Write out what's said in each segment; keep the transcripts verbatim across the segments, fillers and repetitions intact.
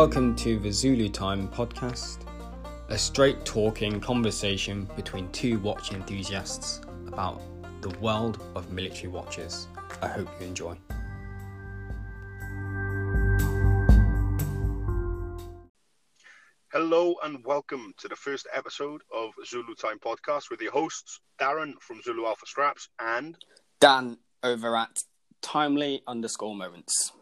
Welcome to the Zulu Time Podcast, a straight-talking conversation between two watch enthusiasts about the world of military watches. I hope you enjoy. Hello and welcome to the first episode of Zulu Time Podcast with your hosts, Darren from Zulu Alpha Straps and Dan over at Timely Underscore Moments.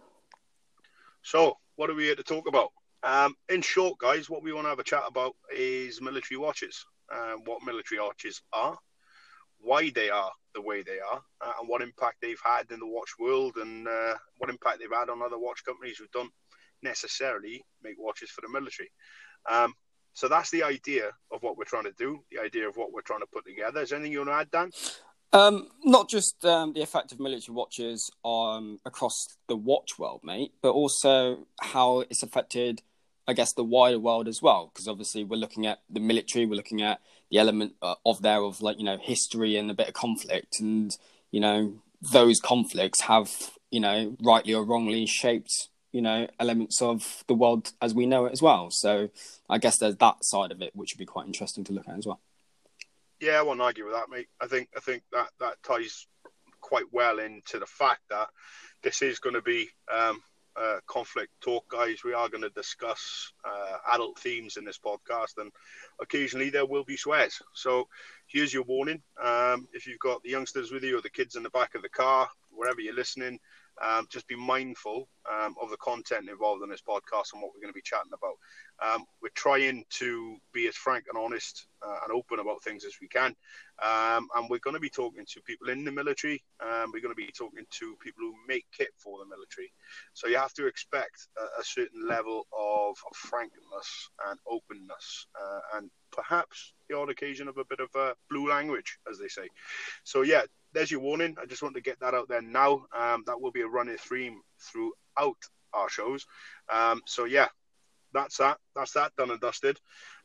So, what are we here to talk about? Um, in short, guys, what we want to have a chat about is military watches, um, what military watches are, why they are the way they are, uh, and what impact they've had in the watch world and uh, what impact they've had on other watch companies who don't necessarily make watches for the military. Um, so that's the idea of what we're trying to do, the idea of what we're trying to put together. Is there anything you want to add, Dan? Um, not just um, the effect of military watches um, across the watch world, mate, but also how it's affected, I guess, the wider world as well. Because obviously we're looking at the military, we're looking at the element uh, of there of like, you know, history and a bit of conflict. And, you know, those conflicts have, you know, rightly or wrongly shaped, you know, elements of the world as we know it as well. So I guess there's that side of it, which would be quite interesting to look at as well. Yeah, I won't argue with that, mate. I think I think that, that ties quite well into the fact that this is going to be um, uh, conflict talk, guys. We are going to discuss uh, adult themes in this podcast, and occasionally there will be swears. So here's your warning. Um, if you've got the youngsters with you or the kids in the back of the car, wherever you're listening, um, just be mindful um, of the content involved in this podcast and what we're going to be chatting about. Um, we're trying to be as frank and honest uh, and open about things as we can. Um, and we're going to be talking to people in the military. Um, we're going to be talking to people who make kit for the military. So you have to expect a, a certain level of frankness and openness uh, and perhaps the odd occasion of a bit of uh, blue language, as they say. So, yeah, there's your warning. I just want to get that out there now. Um, that will be a running theme throughout our shows. Um, so, yeah. That's that. That's that done and dusted.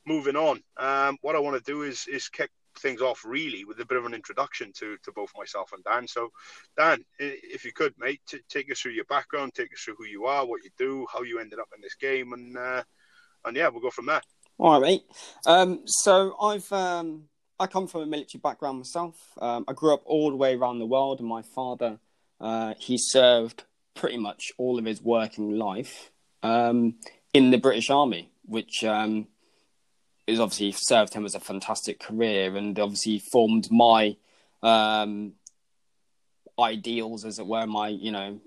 Moving on. Um, what I want to do is is kick things off really with a bit of an introduction to to both myself and Dan. So, Dan, if you could, mate, t- take us through your background, take us through who you are, what you do, how you ended up in this game, and uh, and yeah, we'll go from there. All right, mate. Um, so I've um, I come from a military background myself. Um, I grew up all the way around the world, and my father uh, he served pretty much all of his working life. Um, in the British Army, which um, is obviously served him as a fantastic career and obviously formed my um, ideals, as it were, my, you know,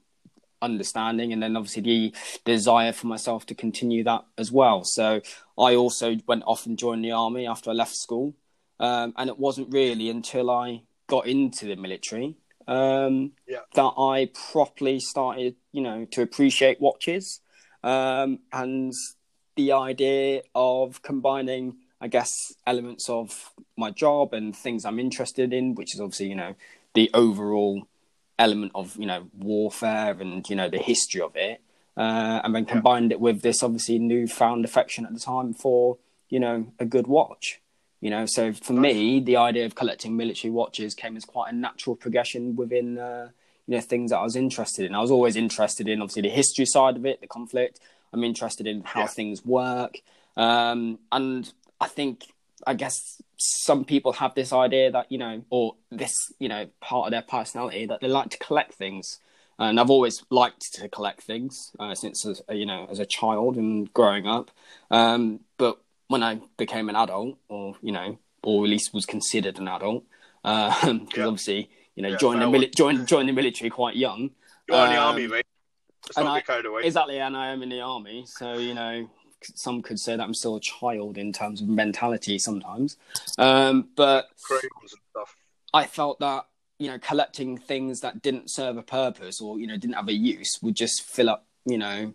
understanding, and then obviously the desire for myself to continue that as well. So I also went off and joined the Army after I left school. Um, and it wasn't really until I got into the military um, yeah. that I properly started, you know, to appreciate watches. Um, and the idea of combining, I guess, elements of my job and things I'm interested in, which is obviously, you know, the overall element of, you know, warfare and, you know, the history of it. Uh, and then combined yeah. it with this obviously newfound affection at the time for, you know, a good watch, you know. So for me, the idea of collecting military watches came as quite a natural progression within, uh, you know, things that I was interested in. I was always interested in, obviously, the history side of it, the conflict. I'm interested in how yeah. things work. Um, and I think, I guess, some people have this idea that, you know, or this, you know, part of their personality that they like to collect things. And I've always liked to collect things uh, since, you know, as a child and growing up. Um, but when I became an adult, or, you know, or at least was considered an adult, because uh, yeah. obviously... You know, yeah, join the mili- join join the military quite young. You're um, in the army, mate. Let's not get carried away. Exactly, and I am in the army, so you know, some could say that I'm still a child in terms of mentality sometimes. Um, but cravings and stuff. I felt that you know, collecting things that didn't serve a purpose or you know didn't have a use would just fill up, you know,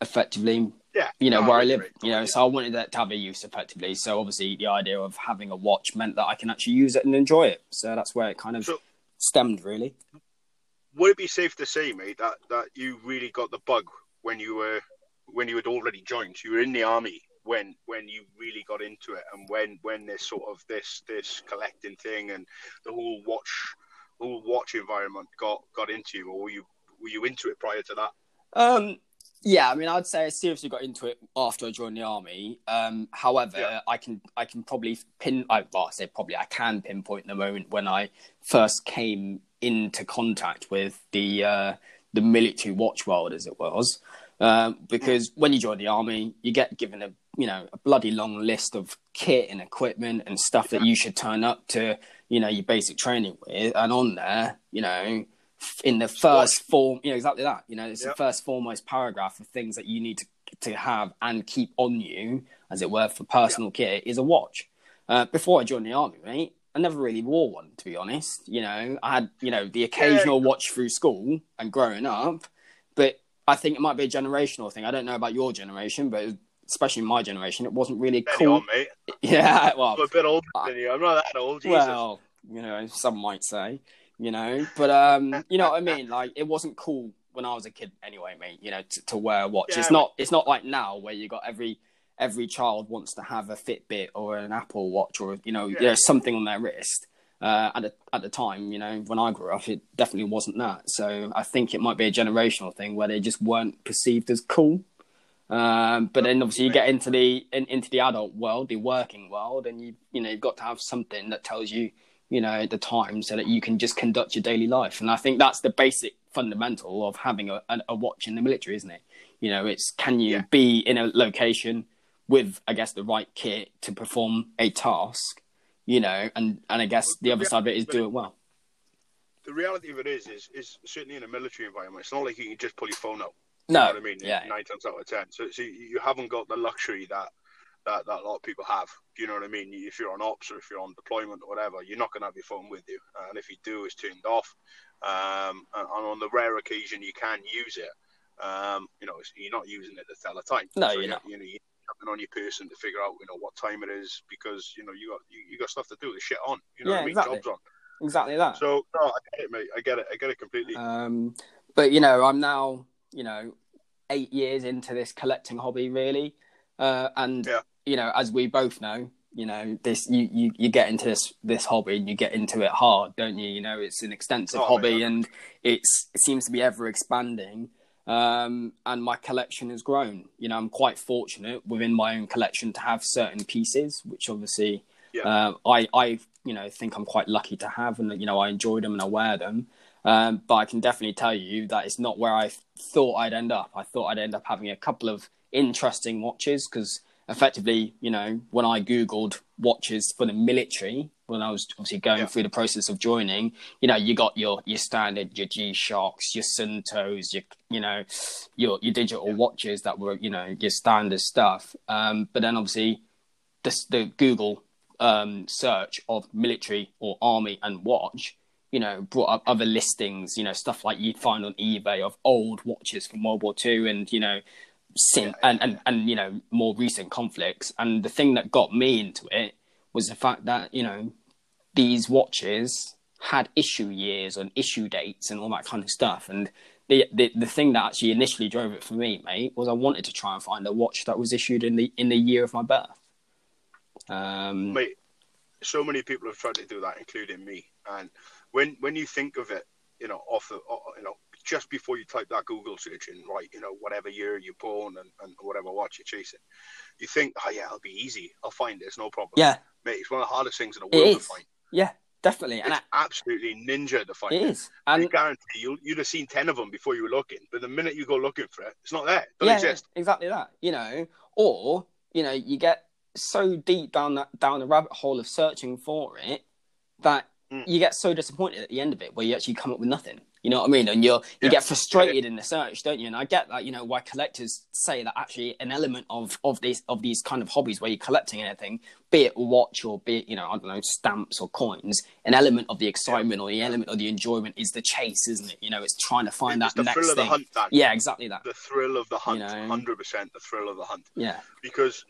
effectively. Yeah, you know, no, where I live, you know, yeah. so I wanted that to have a use effectively. So obviously the idea of having a watch meant that I can actually use it and enjoy it. So that's where it kind of so, stemmed, really. Would it be safe to say, mate, that, that you really got the bug when you were when you had already joined? You were in the army when when you really got into it and when, when there's sort of this this collecting thing and the whole watch whole watch environment got, got into you, or were you were you into it prior to that? Um Yeah, I mean, I'd say I seriously got into it after I joined the army. Um, however, yeah. I can I can probably pin I, well, I say probably I can pinpoint the moment when I first came into contact with the uh, the military watch world, as it was, um, because when you join the army, you get given a you know a bloody long list of kit and equipment and stuff yeah. that you should turn up to you know your basic training with, and on there you know. in the first form, you know, exactly that, you know, it's yep. the first foremost paragraph of things that you need to, to have and keep on you, as it were, for personal yep. care is a watch. Uh, before I joined the army, mate, I never really wore one, to be honest. You know, I had, you know, the occasional yeah. watch through school and growing up, but I think it might be a generational thing. I don't know about your generation, but it, especially my generation, it wasn't really cool. On, mate. Yeah, well. I'm a bit older I, than you. I'm not that old, Jesus. Well, you know, some might say. You know, but um, you know what I mean. Like, it wasn't cool when I was a kid, anyway, mate. You know, to, to wear a watch. Yeah, it's not. It's not like now where you got every every child wants to have a Fitbit or an Apple Watch or you know, yeah. you know something on their wrist. Uh, at the, at the time, you know, when I grew up, it definitely wasn't that. So I think it might be a generational thing where they just weren't perceived as cool. Um, but then obviously you get into the in, into the adult world, the working world, and you you know you've got to have something that tells you. you know, at the time so that you can just conduct your daily life. And I think that's the basic fundamental of having a, a, a watch in the military, isn't it? You know, it's can you yeah. be in a location with, I guess, the right kit to perform a task, you know, and, and I guess well, the, the other side of it is do it well. The reality of it is, is, is certainly in a military environment, it's not like you can just pull your phone out. You no. know what I mean? Yeah. Nine times out of ten. So, so you haven't got the luxury that, That, that a lot of people have, you know what I mean? If you're on ops or if you're on deployment or whatever, you're not going to have your phone with you. And if you do, it's turned off. Um, and, and on the rare occasion you can use it, um, you know, it's, you're not using it to tell a time. No, so you're not. You know, you're tapping on your person to figure out, you know, what time it is because, you know, you got you, you got stuff to do, the shit on, you know yeah, what I mean? Exactly. Jobs on. Exactly that. So, no, I get it, mate. I get it. I get it completely. Um, but, you know, I'm now, you know, eight years into this collecting hobby, really. Uh, and, yeah. you know, as we both know, you know, this you, you, you get into this this hobby and you get into it hard, don't you? You know, it's an extensive oh, hobby yeah. and it's it seems to be ever expanding. Um, and my collection has grown. You know, I'm quite fortunate within my own collection to have certain pieces, which obviously yeah. uh, I, I, you know, think I'm quite lucky to have. And, you know, I enjoy them and I wear them. Um, but I can definitely tell you that it's not where I thought I'd end up. I thought I'd end up having a couple of interesting watches because effectively, you know, when I Googled watches for the military, when I was obviously going yeah. through the process of joining, you know, you got your, your standard, your G-Shocks, your Suntos, your, you know, your, your digital yeah. watches that were, you know, your standard stuff. Um, but then obviously the, the Google um, search of military or army and watch, you know, brought up other listings, you know, stuff like you'd find on eBay of old watches from World War Two and, you know, sin- and, and, and, you know, more recent conflicts. And the thing that got me into it was the fact that, you know, these watches had issue years and issue dates and all that kind of stuff. And the, the, the thing that actually initially drove it for me, mate, was I wanted to try and find a watch that was issued in the in the year of my birth. Um, mate, so many people have tried to do that, including me. And When when you think of it, you know, off the, you know, just before you type that Google search in, right, you know, whatever year you're born and, and whatever watch you're chasing, you think, oh yeah, it'll be easy. I'll find it. It's no problem. Yeah, mate, it's one of the hardest things in the world to find. Yeah, definitely. It's and I, absolutely ninja to find. It is. And I guarantee you, you'd have seen ten of them before you were looking. But the minute you go looking for it, it's not there. It doesn't yeah, exist. Yeah, exactly that. You know, or you know, you get so deep down that down the rabbit hole of searching for it that. You get so disappointed at the end of it where you actually come up with nothing. You know what I mean? And you're, you yeah. get frustrated in the search, don't you? And I get that, you know, why collectors say that actually an element of, of, these, of these kind of hobbies where you're collecting anything, be it watch or be it, you know, I don't know, stamps or coins, an element of the excitement yeah. or the element of the enjoyment is the chase, isn't it? You know, it's trying to find it's that the next thrill of thing. The hunt, Dan. Yeah, exactly that. The thrill of the hunt, you know? one hundred percent the thrill of the hunt. Yeah. Because,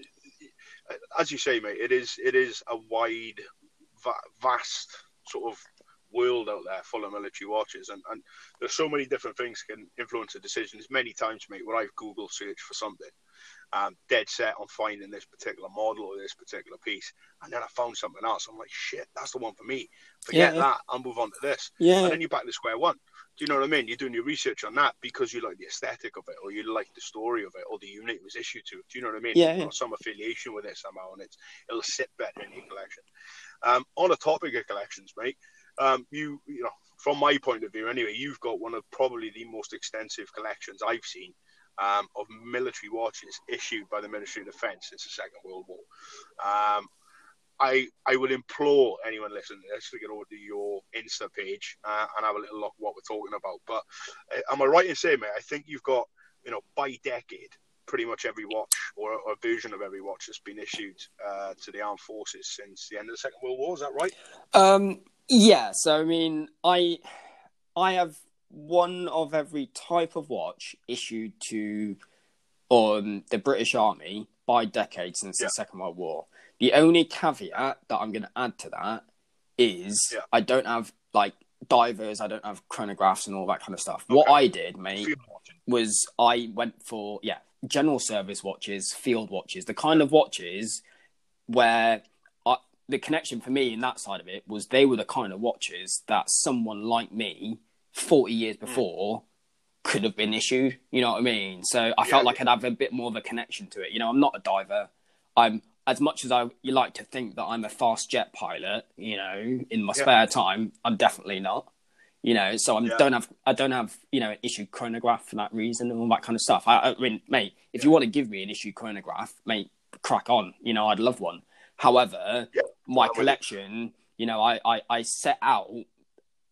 as you say, mate, it is, it is a wide, vast... sort of world out there full of military watches and, and there's so many different things can influence the decisions. Many times, mate, where I've Google searched for something, I'm dead set on finding this particular model or this particular piece, and then I found something else. I'm like, shit, that's the one for me. Forget yeah. that, I'll move on to this. Yeah. And then you're back to square one. Do you know what I mean? You're doing your research on that because you like the aesthetic of it, or you like the story of it, or the unit it was issued to. Do you know what I mean? Yeah. You've got some affiliation with it somehow, and it's, it'll sit better in your collection. Um, on the topic of collections, mate, um, you you know, from my point of view anyway, you've got one of probably the most extensive collections I've seen um, of military watches issued by the Ministry of Defence since the Second World War. Um, I, I would implore anyone listening to this to get over to your Insta page uh, and have a little look at what we're talking about. But uh, am I right in saying, mate, I think you've got, you know, by decade, pretty much every watch or, or a version of every watch that's been issued uh, to the armed forces since the end of the Second World War. Is that right? Um, yeah. So, I mean, I, I have one of every type of watch issued to um, the British Army by decade since yeah. the Second World War. The only caveat that I'm going to add to that is yeah. I don't have, like, divers, I don't have chronographs and all that kind of stuff. Okay. What I did, mate, was I went for, yeah, general service watches, field watches, the kind of watches where I, the connection for me in that side of it was they were the kind of watches that someone like me forty years before mm. could have been issued. You know what I mean? So I yeah, felt like yeah. I'd have a bit more of a connection to it. You know, I'm not a diver. I'm... As much as I you like to think that I'm a fast jet pilot, you know, in my yeah. spare time, I'm definitely not. You know, so I yeah. don't have I don't have you know an issued chronograph for that reason and all that kind of stuff. I, I mean, mate, if yeah. you want to give me an issued chronograph, mate, crack on. You know, I'd love one. However, yeah. my that collection, really. you know, I, I I set out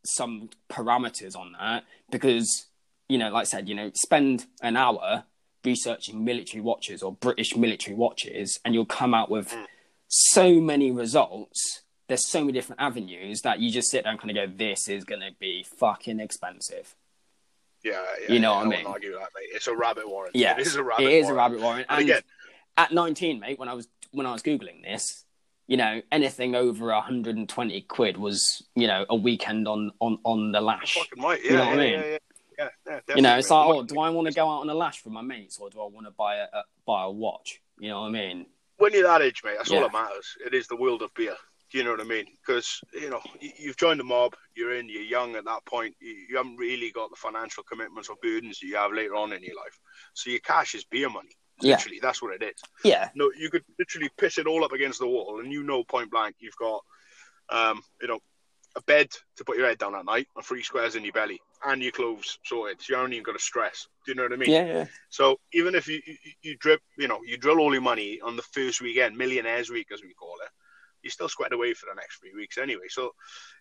some parameters on that because you know, like I said, you know, spend an hour researching military watches or British military watches, and you'll come out with mm. so many results. There's so many different avenues that you just sit there and kind of go, this is going to be fucking expensive. Yeah, yeah. You know yeah, what I mean? I wouldn't argue that, mate. It's a rabbit warren. Yeah, it is a rabbit warren. It is warren. a rabbit warren. And, and again, at nineteen, mate, when I was when I was Googling this, you know, anything over one hundred twenty quid was, you know, a weekend on, on, on the lash. Fucking right, yeah, you know what yeah, I mean? Yeah, yeah. Yeah, yeah, you know, it's like, oh, do I want to go out on a lash with my mates, or do I want to buy a, a buy a watch? You know what I mean? When you're that age, mate, that's yeah. all that matters. It is the world of beer. Do you know what I mean? Because, you know, you've joined the mob, you're in, you're young at that point. You haven't really got the financial commitments or burdens that you have later on in your life. So your cash is beer money. Literally, yeah. that's what it is. Yeah. No, you could literally piss it all up against the wall, and you know point blank you've got, um, you know, a bed to put your head down at night and three squares in your belly and your clothes sorted. So you aren't even going to stress. Do you know what I mean? Yeah, yeah. So even if you, you, you drip, you know, you drill all your money on the first weekend, millionaires week, as we call it, you're still squared away for the next three weeks anyway. So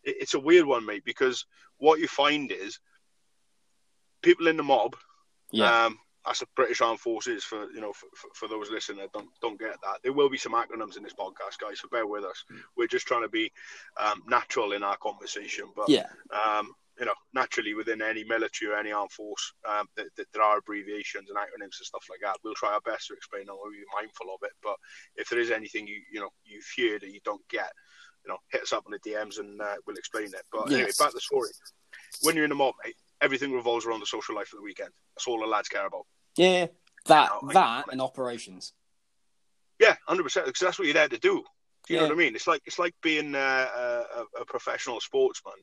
it, it's a weird one, mate, because what you find is people in the mob, yeah. um, that's the British Armed Forces for, you know, for, for, for those listening that don't, don't get that. There will be some acronyms in this podcast, guys, so bear with us. We're just trying to be um, natural in our conversation. But, yeah. um, you know, naturally within any military or any armed force, um, th- th- there are abbreviations and acronyms and stuff like that. We'll try our best to explain them. We'll be mindful of it. But if there is anything, you you know, you fear that you don't get, you know, hit us up on the D Ms and uh, we'll explain it. But yes. anyway, back to the story. When you're in the mob, mate, everything revolves around the social life of the weekend. That's all the lads care about. Yeah, that you know, that and operations. Yeah, one hundred percent, because that's what you're there to do. Do you yeah. know what I mean? It's like it's like being a, a, a professional sportsman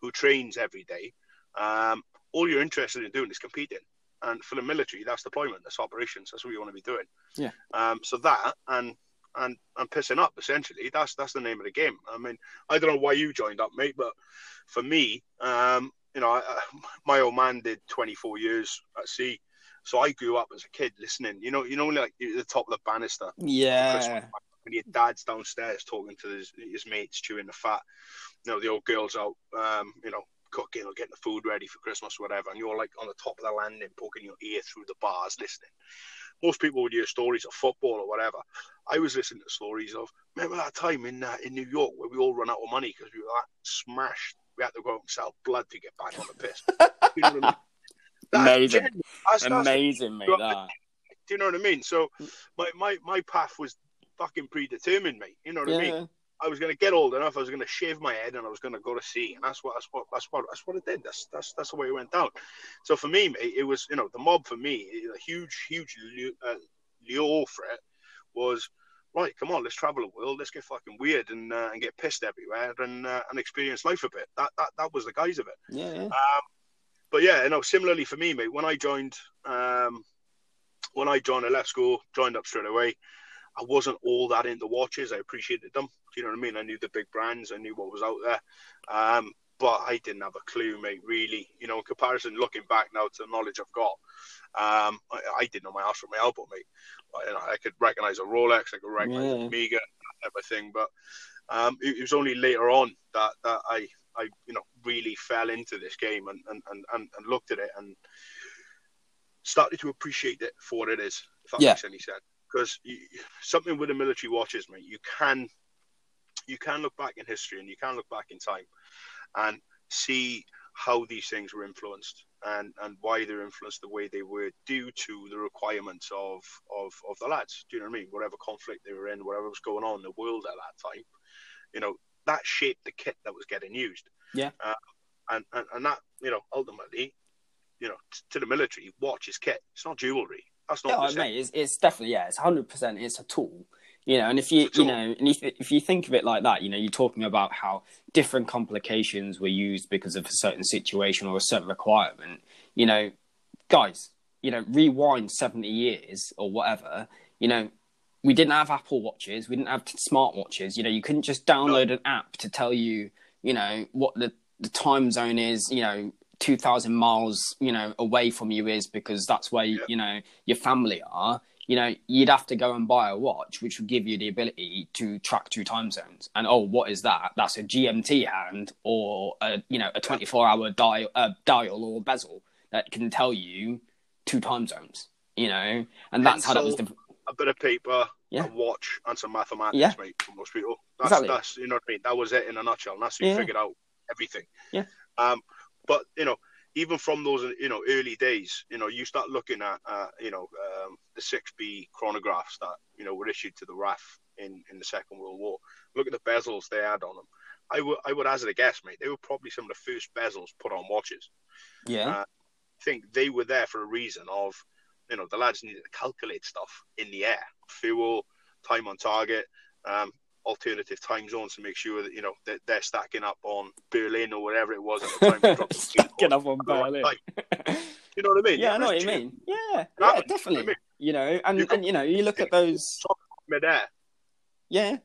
who trains every day. Um, all you're interested in doing is competing. And for the military, that's deployment, that's operations, that's what you want to be doing. Yeah. Um, so that and... And and pissing up, essentially. That's that's the name of the game. I mean, I don't know why you joined up, mate, but for me, um, you know, I, I, my old man did twenty-four years at sea, so I grew up as a kid listening. You know, you know, like the top of the banister. Yeah. When your dad's downstairs talking to his, his mates, chewing the fat. You know, the old girls out, um, you know, cooking or getting the food ready for Christmas, or whatever. And you're like on the top of the landing, poking your ear through the bars, listening. Most people would hear stories of football or whatever. I was listening to stories of, remember that time in uh, in New York where we all run out of money because we were that smashed. We had to go out and sell blood to get back on the piss. You know what I mean? Amazing. That's, that's, Amazing, that's, mate. That. Do you know what I mean? So my, my, my path was fucking predetermined, mate. You know what yeah. I mean? I was going to get old enough. I was going to shave my head, and I was going to go to sea, and that's what that's what that's what that's what it did. That's that's that's the way it went down. So for me, mate, it was you know the mob for me, a huge huge uh, lure for it was right. Come on, let's travel the world, let's get fucking weird and uh, and get pissed everywhere and uh, and experience life a bit. That that that was the guise of it. Yeah. Um, But yeah, no, similarly for me, mate, when I joined, um, when I joined, I left school, joined up straight away. I wasn't all that into watches. I appreciated them. Do you know what I mean? I knew the big brands. I knew what was out there. Um, but I didn't have a clue, mate, really. You know, in comparison, looking back now to the knowledge I've got, um, I, I didn't know my ass from my elbow, mate. I, I could recognise a Rolex. I could recognise yeah. an Omega, everything. But um, it, it was only later on that, that I, I, you know, really fell into this game and, and, and, and looked at it and started to appreciate it for what it is, if that yeah. makes any sense. Because something with the military watches, mate, you can you can look back in history and you can look back in time and see how these things were influenced and, and why they were influenced the way they were due to the requirements of, of, of the lads. Do you know what I mean? Whatever conflict they were in, whatever was going on in the world at that time, you know, that shaped the kit that was getting used. Yeah. Uh, and, and, and that, you know, ultimately, you know, t- to the military, watch is kit. It's not jewellery. That's not. No, mate, it's, it's definitely yeah. It's hundred percent. It's a tool, you know. And if you you know, and if, if you think of it like that, you know, you're talking about how different complications were used because of a certain situation or a certain requirement. You know, guys, you know, rewind seventy years or whatever. You know, we didn't have Apple watches. We didn't have smart watches. You know, you couldn't just download no. an app to tell you, you know, what the, the time zone is. You know. two thousand miles, you know, away from you is because that's where, yep. you know, your family are, you know, you'd have to go and buy a watch, which would give you the ability to track two time zones. And, oh, what is that? That's a G M T hand or, a, you know, a twenty-four hour dial, uh, dial or bezel that can tell you two time zones, you know, and that's Pencil, how that was. The... A bit of paper, yeah. a watch and some mathematics, yeah. mate, for most people. That's, exactly. that's, you know what I mean? That was it in a nutshell. And that's who yeah. figured out everything. Yeah. Um, But, you know, even from those, you know, early days, you know, you start looking at, uh, you know, um, the six B chronographs that, you know, were issued to the R A F in, in the Second World War. Look at the bezels they had on them. I, w- I would hazard a guess, mate. They were probably some of the first bezels put on watches. Yeah. Uh, I think they were there for a reason of, you know, the lads needed to calculate stuff in the air. Fuel, time on target, um, alternative time zones to make sure that, you know, that they're stacking up on Berlin or whatever it was at the time. They dropped stacking up on Berlin. You know what I mean? Yeah, yeah I know what you mean. Yeah, yeah, yeah definitely. You know, I mean? you know and, you and, you know, you look at those... Mid-air. Yeah.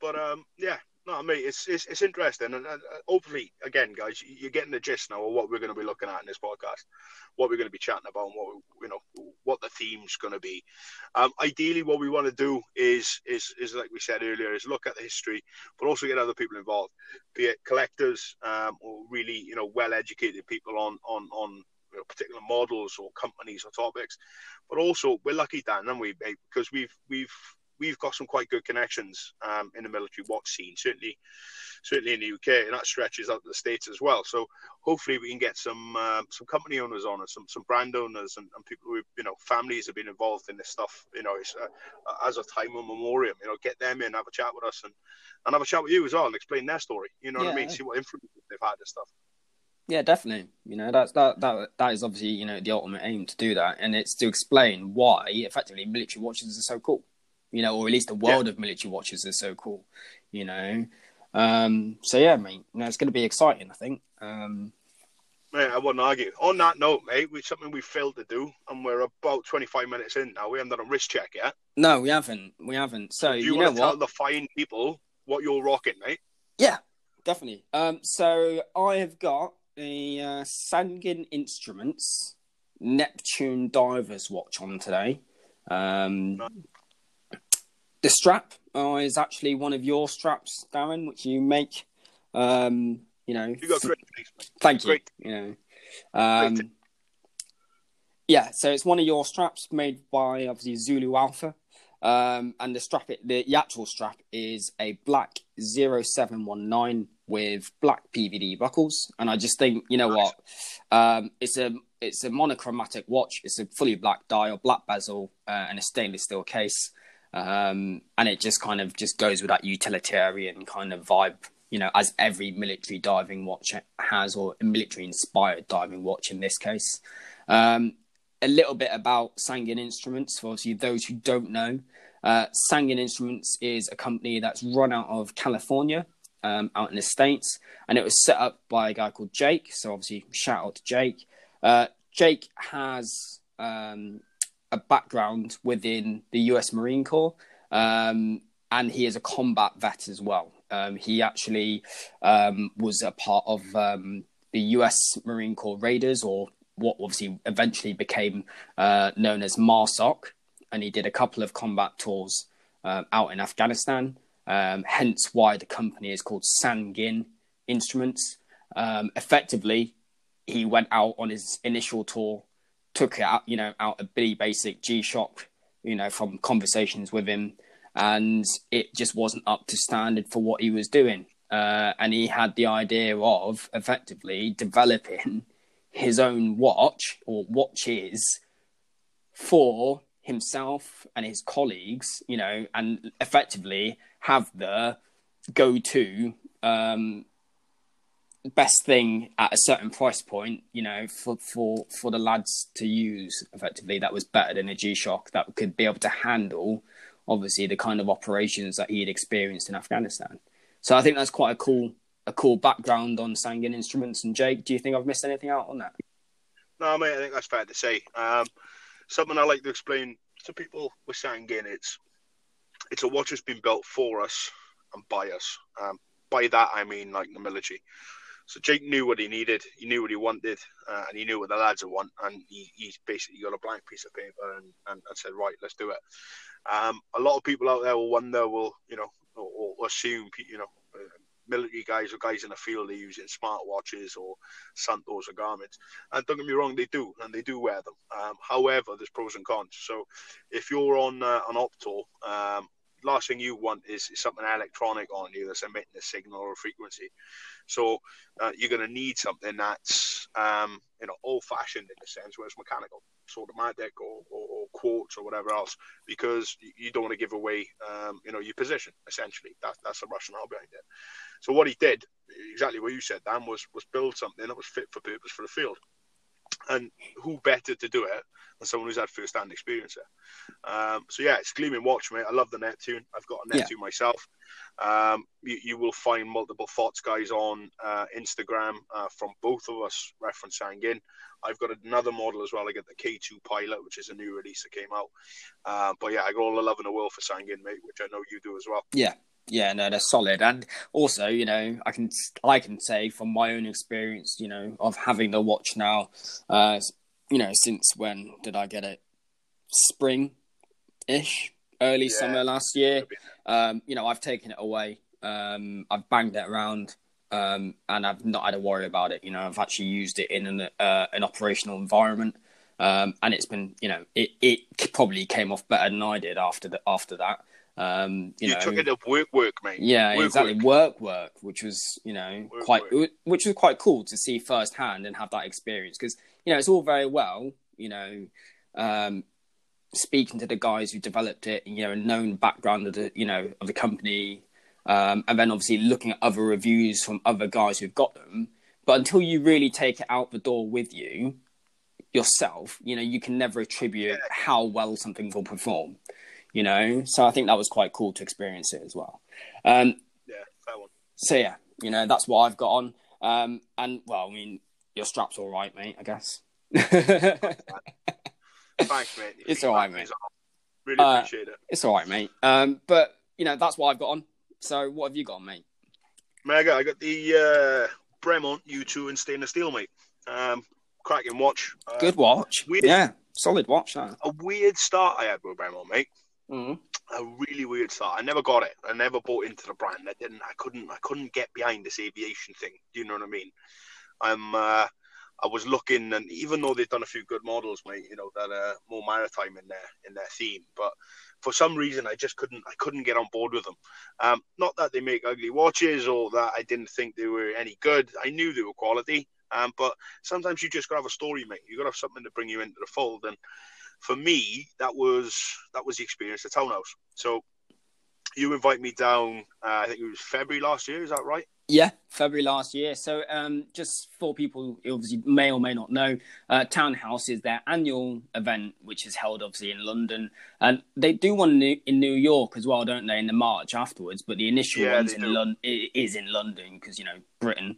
But, um, yeah, no, I mean, it's, it's, it's interesting. And uh, hopefully, again, guys, you're getting the gist now of what we're going to be looking at in this podcast, what we're going to be chatting about and what, you know, what the theme's going to be. Um, ideally, what we want to do is, is, is like we said earlier, is look at the history, but also get other people involved, be it collectors um, or really, you know, well-educated people on, on, on you know, particular models or companies or topics. But also, we're lucky, Dan, aren't we, mate? Because we've, we've, we've got some quite good connections um, in the military watch scene, certainly certainly in the U K, and that stretches out to the States as well. So hopefully we can get some uh, some company owners on and some, some brand owners and, and people who, you know, families have been involved in this stuff, you know, it's, uh, as a time of memoriam, you know, get them in, have a chat with us and, and have a chat with you as well and explain their story, you know yeah. what I mean, see what influence they've had and stuff. Yeah, definitely. You know, that's that that that is obviously, you know, the ultimate aim to do that, and it's to explain why, effectively, military watches are so cool. You know, or at least the world yeah. of military watches is so cool, you know. Um, so, yeah, mate, you know, it's going to be exciting, I think. Um, mate, I wouldn't argue. On that note, mate, it's something we failed to do, and we're about twenty-five minutes in now. We haven't done a wrist check yet. No, we haven't. We haven't. So, you, you want know to tell what? The fine people what you're rocking, mate? Yeah, definitely. Um, so, I have got a uh, Sangin Instruments Neptune Divers watch on today. Um no. The strap uh, is actually one of your straps, Darren, which you make. Um, you know, you got great taste, mate. Thank you. Great. You know, um, great. Yeah. So it's one of your straps made by obviously Zulu Alpha, um, and the strap, the, the actual strap is a black zero seven one nine with black P V D buckles, and I just think you know nice. what, um, it's a it's a monochromatic watch. It's a fully black dial, black bezel, uh, and a stainless steel case. Um, and it just kind of just goes with that utilitarian kind of vibe, you know, as every military diving watch has, or a military-inspired diving watch in this case. Um, a little bit about Sangin Instruments, for obviously those who don't know. Uh, Sangin Instruments is a company that's run out of California, um, out in the States, and it was set up by a guy called Jake. So obviously, shout out to Jake. Uh, Jake has um, a background within the U S Marine Corps, um, and he is a combat vet as well. Um, he actually um, was a part of um, the U S Marine Corps Raiders, or what obviously eventually became uh, known as MARSOC, and he did a couple of combat tours uh, out in Afghanistan, um, hence why the company is called Sangin Instruments. Um, effectively, he went out on his initial tour, took it out, you know, out a Billy Basic G-Shock, you know, from conversations with him, and it just wasn't up to standard for what he was doing. Uh, and he had the idea of effectively developing his own watch or watches for himself and his colleagues, you know, and effectively have the go-to um, best thing at a certain price point, you know, for, for, for the lads to use effectively that was better than a G-Shock, that could be able to handle, obviously, the kind of operations that he'd experienced in Afghanistan. So I think that's quite a cool a cool background on Sangin Instruments. And Jake, do you think I've missed anything out on that? No, mate, I think that's fair to say. Um, something I like to explain to people with Sangin, it's it's a watch that's been built for us and by us. Um, by that, I mean like the military. So Jake knew what he needed, he knew what he wanted, uh, and he knew what the lads would want, and he, he basically got a blank piece of paper and, and, and said, right, let's do it. Um, a lot of people out there will wonder, well, you know, or, or assume, you know, uh, military guys or guys in the field are using smartwatches or Suntos or garments. And don't get me wrong, they do, and they do wear them. Um, however, there's pros and cons. So if you're on uh, an op tour, um, last thing you want is, is something electronic on you that's emitting a signal or a frequency. So uh, you're going to need something that's um, you know, old-fashioned in a sense, where it's mechanical, it's automatic, or, or, or quartz or whatever else, because you don't want to give away um, you know, your position, essentially. That, that's the rationale behind it. So what he did, exactly what you said, Dan, was, was build something that was fit for purpose for the field. And who better to do it than someone who's had first-hand experience there? Um, so, yeah, it's gleaming watch, mate. I love the Neptune. I've got a Neptune yeah. myself. Um, you, you will find multiple thoughts, guys, on uh, Instagram uh, from both of us referencing in. I've got another model as well. I got the K two Pilot, which is a new release that came out. Uh, but, yeah, I got all the love in the world for Sangin, mate, which I know you do as well. Yeah. Yeah, no, they're solid. And also, you know, I can I can say from my own experience, you know, of having the watch now, uh, you know, since when did I get it? Spring-ish, early yeah. summer last year. Um, you know, I've taken it away. Um, I've banged it around, um, and I've not had to worry about it. You know, I've actually used it in an uh, an operational environment. Um, and it's been, you know, it, it probably came off better than I did after the, after that. Um, you, you know, took it up work, work, mate. Yeah, work, exactly, work. work, work, which was, you know, work, quite, work. which was quite cool to see firsthand and have that experience. Because, you know, it's all very well, you know, um, speaking to the guys who developed it, you know, a known background of the, you know, of the company, um, and then obviously looking at other reviews from other guys who've got them. But until you really take it out the door with you yourself, you know, you can never attribute yeah. how well something will perform. You know, so I think that was quite cool to experience it as well. Um, yeah, that one. So, yeah, you know, that's what I've got on. Um, and, well, I mean, your strap's all right, mate, I guess. Thanks, mate. It's all right, mate. Really appreciate it. It's all right, mate. Um, but, you know, that's what I've got on. So what have you got on, mate? Mate, I got the uh, Bremont U two in stainless steel, mate. Um, cracking watch. Uh, Good watch. Weird, yeah, solid watch. That. A weird start I had with Bremont, mate. Mm-hmm. A really weird start. I never got it. I never bought into the brand. I didn't. I couldn't. I couldn't get behind this aviation thing. Do you know what I mean? I'm. Uh, I was looking, and even though they've done a few good models, mate, you know, that are more maritime in their in their theme, but for some reason, I just couldn't. I couldn't get on board with them. Um, not that they make ugly watches, or that I didn't think they were any good. I knew they were quality. Um, but sometimes you just gotta have a story, mate. You gotta have something to bring you into the fold, and. For me, that was that was the experience at Townhouse. So you invite me down, uh, I think it was February last year, is that right? Yeah, February last year. So um, just for people who obviously may or may not know, uh, Townhouse is their annual event, which is held obviously in London. And they do one in New York as well, don't they, in the March afterwards. But the initial yeah, one's in Lon- is in London because, you know, Britain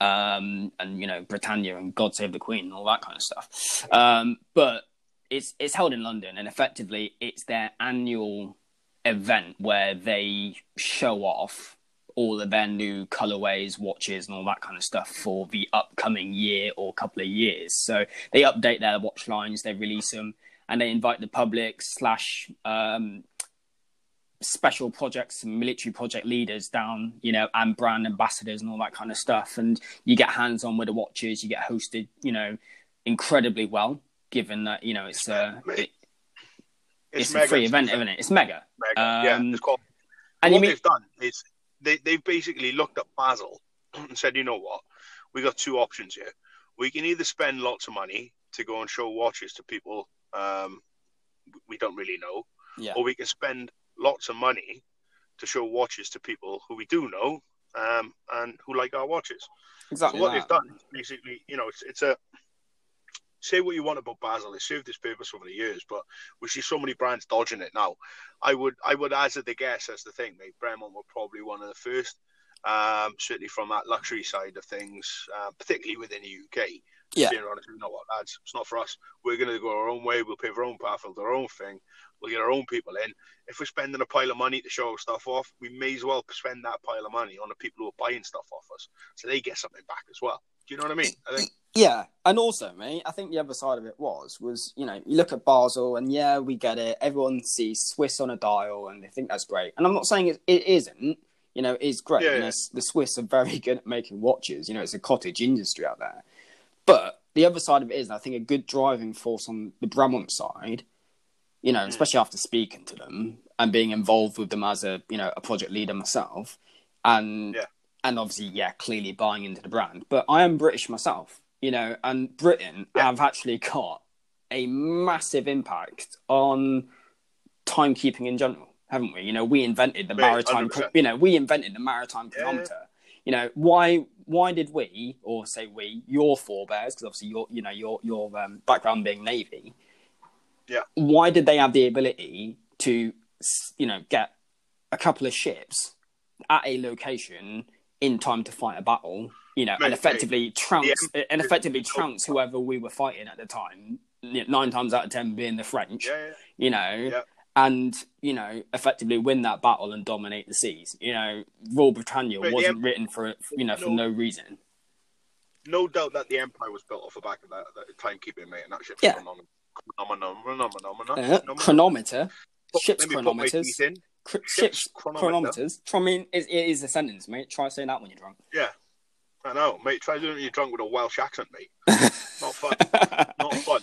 um, and, you know, Britannia and God Save the Queen and all that kind of stuff. Um, but it's it's held in London, and effectively it's their annual event where they show off all of their new colorways, watches, and all that kind of stuff for the upcoming year or couple of years. So they update their watch lines, they release them, and they invite the public slash um, special projects and military project leaders down, you know, and brand ambassadors and all that kind of stuff. And you get hands-on with the watches, you get hosted, you know, incredibly well, given that, you know, it's, uh, it, it's, it's a free event, isn't it? It's mega. mega. Um, yeah, it's cool. And what you mean, they've done is... They, they've basically looked at Basel and said, you know what, we got two options here. We can either spend lots of money to go and show watches to people um, we don't really know, yeah. or we can spend lots of money to show watches to people who we do know um, and who like our watches. Exactly. So what that. they've done is basically, you know, it's, it's a... Say what you want about Basel. It served its purpose over the years, but we see so many brands dodging it now. I would I would hazard the guess as the thing, mate. Bremont were probably one of the first, um, certainly from that luxury side of things, uh, particularly within the U K. Yeah. Being honest, you know what, lads? It's not for us. We're going to go our own way. We'll pave our own path. We'll do our own thing. We'll get our own people in. If we're spending a pile of money to show stuff off, we may as well spend that pile of money on the people who are buying stuff off us, so they get something back as well. Do you know what I mean? I think. Yeah, and also, mate, I think the other side of it was, was you know, you look at Basel, and yeah, we get it. Everyone sees Swiss on a dial, and they think that's great. And I'm not saying it, it isn't. You know, it's great. Yeah, yeah. The Swiss are very good at making watches. You know, it's a cottage industry out there. But the other side of it is, I think, a good driving force on the Bremont side, you know, especially after speaking to them and being involved with them as a, you know, a project leader myself, and yeah. and obviously, yeah, clearly buying into the brand. But I am British myself. You know, and Britain yeah. have actually got a massive impact on timekeeping in general, haven't we? You know, we invented the yeah, maritime. one hundred percent. You know, we invented the maritime chronometer. Yeah. You know, why? Why did we, or say we, your forebears? Because obviously, your you know your your um, background being Navy. Yeah. Why did they have the ability to, you know, get a couple of ships at a location in time to fight a battle? You know, mate, and effectively mate. trounce yeah. and effectively trounce whoever we were fighting at the time, nine times out of ten being the French, yeah, yeah. you know, yeah. and, you know, effectively win that battle and dominate the seas. You know, Royal Britannia mate, wasn't em- written for, you know, for no, no reason. No doubt that the Empire was built off the back of that, that timekeeping, mate, and that ship's yeah. phenomenon. Phenomenon, phenomenon, uh, chronometer. But ships chronometers. Cr- ships, ships chronometer. chronometers. I mean, it, it is a sentence, mate. Try saying that when you're drunk. Yeah. I know, mate. Try doing it when you're drunk with a Welsh accent, mate. Not fun. Not fun.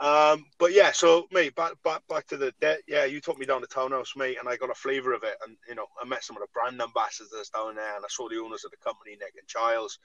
Um, but yeah, so mate, back back back to the debt. Yeah, you took me down to Townhouse, mate, and I got a flavour of it. And you know, I met some of the brand ambassadors down there, and I saw the owners of the company, Nick and Giles.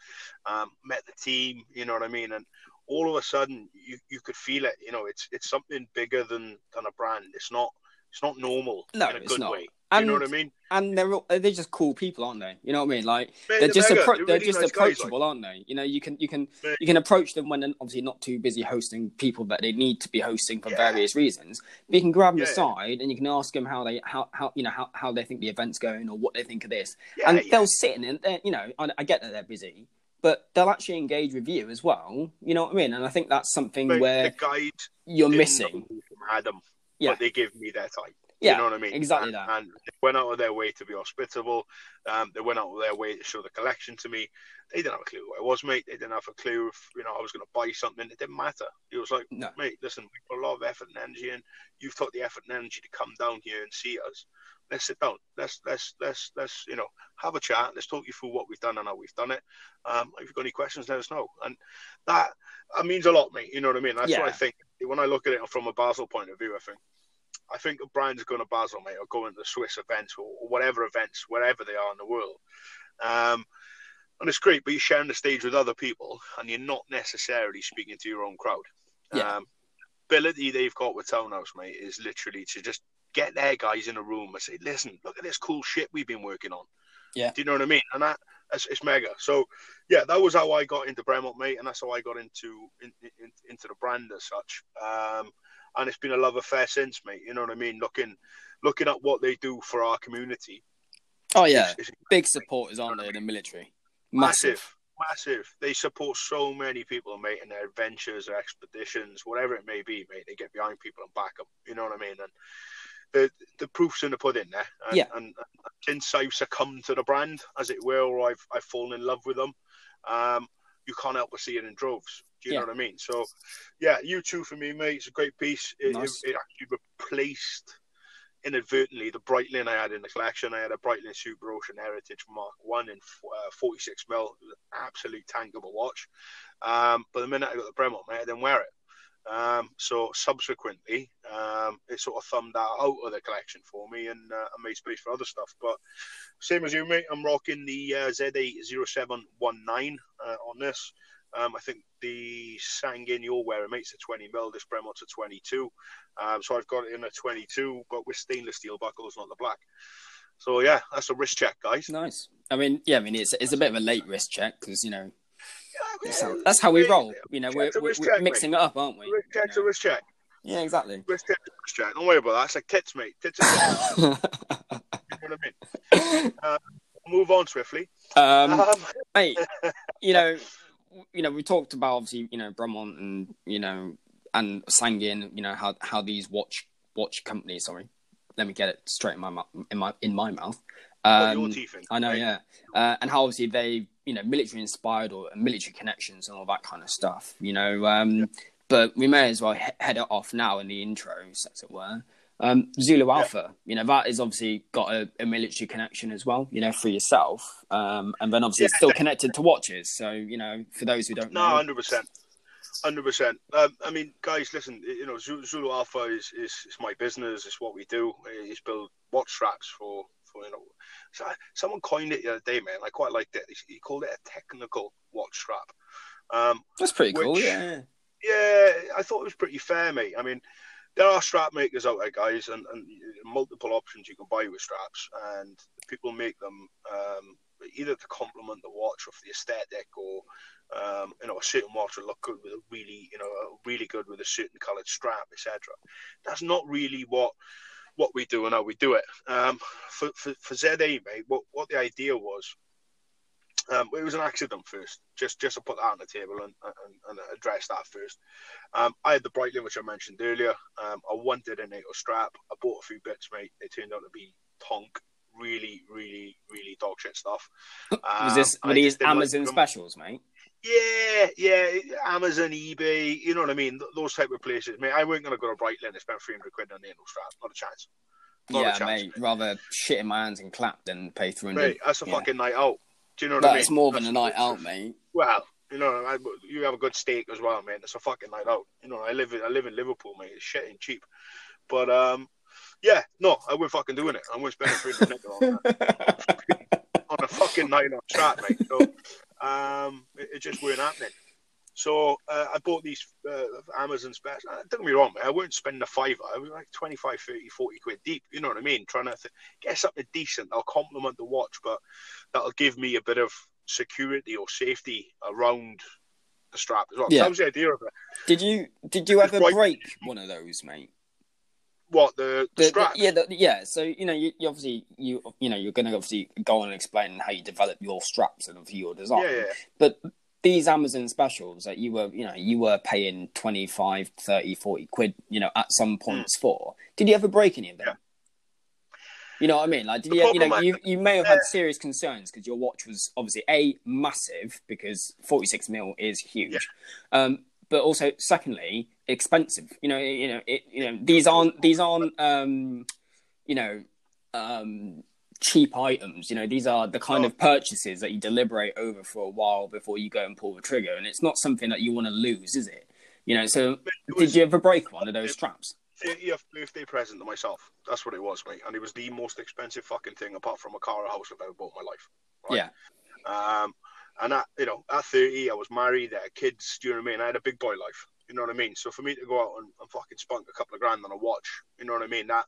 Um, met the team. You know what I mean? And all of a sudden, you, you could feel it. You know, it's it's something bigger than than a brand. It's not it's not normal no, in a good not. way. And, you know what I mean? And they're all, they're just cool people, aren't they? You know what I mean? Like they're, they're just appro- they're, they're really just nice approachable, guys, like. aren't they? You know, you can you can mate. you can approach them when they're obviously not too busy hosting people that they need to be hosting for yeah. various reasons. But you can grab them yeah. aside and you can ask them how they how, how you know how, how they think the event's going or what they think of this, yeah, and yeah. they'll sit in it. You know, I, I get that they're busy, but they'll actually engage with you as well. You know what I mean? And I think that's something mate, where the guide you're missing. Adam, yeah, but they give me their time. Yeah, you know what I mean? Exactly and, that. And they went out of their way to be hospitable. Um, they went out of their way to show the collection to me. They didn't have a clue what it was, mate. They didn't have a clue if, you know, I was going to buy something. It didn't matter. It was like, no. mate, listen, we put a lot of effort and energy in. You've put the effort and energy to come down here and see us. Let's sit down. Let's, let's, let's, let's, you know, have a chat. Let's talk you through what we've done and how we've done it. Um, if you've got any questions, let us know. And that, that means a lot, mate. You know what I mean? That's yeah. what I think. When I look at it from a Basel point of view, I think, I think if brands are going to Basel, mate, or going to the Swiss events or whatever events, wherever they are in the world. Um, and it's great, but you're sharing the stage with other people and you're not necessarily speaking to your own crowd. Yeah. Um, the ability they've got with Townhouse, mate, is literally to just get their guys in a room and say, listen, look at this cool shit we've been working on. Yeah. Do you know what I mean? And that, it's, it's mega. So yeah, that was how I got into Bremont, mate, and that's how I got into in, in, into the brand as such. Um, and it's been a love affair since, mate. You know what I mean? Looking looking at what they do for our community. Oh yeah, it's, it's big supporters, aren't they? The military, massive. massive. Massive. They support so many people, mate, in their adventures, their expeditions, whatever it may be, mate. They get behind people and back them. You know what I mean? And the the proof's in the pudding there. And, yeah. And, and since I've succumbed to the brand, as it were, or I've I've fallen in love with them, um, you can't help but see it in droves. Do you yeah. know what I mean? So, yeah, U two for me, mate. It's a great piece. It, nice. it, it actually replaced inadvertently the Breitling I had in the collection. I had a Breitling Super Ocean Heritage Mark One in forty-six mil, absolute tank of a watch. Um, but the minute I got the Bremont, mate, I didn't wear it. Um, so subsequently, um, it sort of thumbed that out of the collection for me, and uh, I made space for other stuff. But same as you, mate, I'm rocking the uh, Z A zero seven one nine uh, on this. Um, I think the Sangin you're wearing, mate's a twenty mil, this Bremont's a twenty-two. Um, so I've got it in a twenty-two, but with stainless steel buckles, not the black. So, yeah, that's a wrist check, guys. Nice. I mean, yeah, I mean, it's it's a bit of a late wrist check because, you know, yeah, I mean, that's how we roll. You know, we're, we're, we're mixing it up, aren't we? Wrist check's a wrist check. Yeah, exactly. Wrist check's a wrist check. Don't worry about that. It's like tits, mate. Tits are You know what I mean? Uh, move on swiftly. Um, um, mate, you know... You know, we talked about, obviously, you know, Bremont and, you know, and Sangin, you know, how how these watch watch companies, sorry, let me get it straight in my mu- in my in my mouth. Um, your teeth in, I know, right? yeah. Uh, and how, obviously, they, you know, military-inspired or military connections and all that kind of stuff, you know. Um, yeah. But we may as well he- head it off now in the intros, as it were. Um, Zulu Alpha, yeah. you know, that is obviously got a, a military connection as well, you know, for yourself. Um, and then obviously yeah. it's still connected to watches. So, you know, for those who don't no, know. No, one hundred percent. one hundred percent. Um, I mean, guys, listen, you know, Zulu Alpha is, is, is my business. It's what we do. It's build watch straps for, for, you know. So someone coined it the other day, man. I quite liked it. He called it a technical watch strap. Um, That's pretty which, cool, yeah. Yeah, I thought it was pretty fair, mate. I mean, there are strap makers out there, guys, and, and multiple options you can buy with straps. And people make them um, either to complement the watch or for the aesthetic, or um, you know, a certain watch will look good with a really, you know, really good with a certain coloured strap, et cetera. That's not really what what we do and how we do it. Um, for, for for Z A, mate, what what the idea was. Um, it was an accident first, just just to put that on the table and, and, and address that first. Um, I had the Breitling, which I mentioned earlier. Um, I wanted a NATO strap. I bought a few bits, mate. They turned out to be tonk. Really, really, really dog shit stuff. Um, was this, were these Amazon like specials, mate? Yeah, yeah. Amazon, eBay, you know what I mean? Th- those type of places. Mate, I weren't going to go to Breitling and spend three hundred quid on a NATO strap. Not a chance. Not yeah, a chance, mate. mate. Rather shit in my hands and clap than pay three hundred. Mate, that's a yeah. fucking night out. Do you know what I mean? It's more than a night out, mate. Well, you know, I, you have a good steak as well, mate. It's a fucking night out. You know, I live in, I live in Liverpool, mate. It's shit and cheap. But, um, yeah, no, I weren't fucking doing it. I weren't spending three hundred on that. On a fucking night out track, mate. So, um, it, it just weren't happening. So, uh, I bought these uh, Amazon specs. Uh, don't get me wrong, mate. I weren't spending a fiver. I was like twenty-five, thirty, forty quid deep. You know what I mean? Trying to th- get something decent. I'll compliment the watch, but that'll give me a bit of security or safety around the strap as well. Yeah. That was the idea of it. Did you did you ever right. break one of those, mate? What the, the, the strap? The, yeah, the, yeah. So you know, you, you obviously you you know you're going to obviously go on and explain how you develop your straps and your design. Yeah, yeah. But these Amazon specials that you were, you know, you were paying twenty-five, thirty, forty quid, you know, at some points mm. for, did you ever break any of them? Yeah. You know what I mean? Like, did you, you know, I, you, you may have yeah. had serious concerns because your watch was obviously A, massive, because forty-six mil is huge. Yeah. Um, but also secondly, expensive, you know, you know, it, you know, these aren't, these aren't, um, you know, um, cheap items, you know, these are the kind oh. of purchases that you deliberate over for a while before you go and pull the trigger, and it's not something that you want to lose, is it? You know, so was, did you ever break one of those straps? thirtieth birthday present to myself, that's what it was, mate, and it was the most expensive fucking thing apart from a car or house I've ever bought in my life. Right? Yeah. Um, and at, you know, at thirty, I was married, I had kids, do you know what I mean? I had a big boy life, you know what I mean? So for me to go out and, and fucking spunk a couple of grand on a watch, you know what I mean? That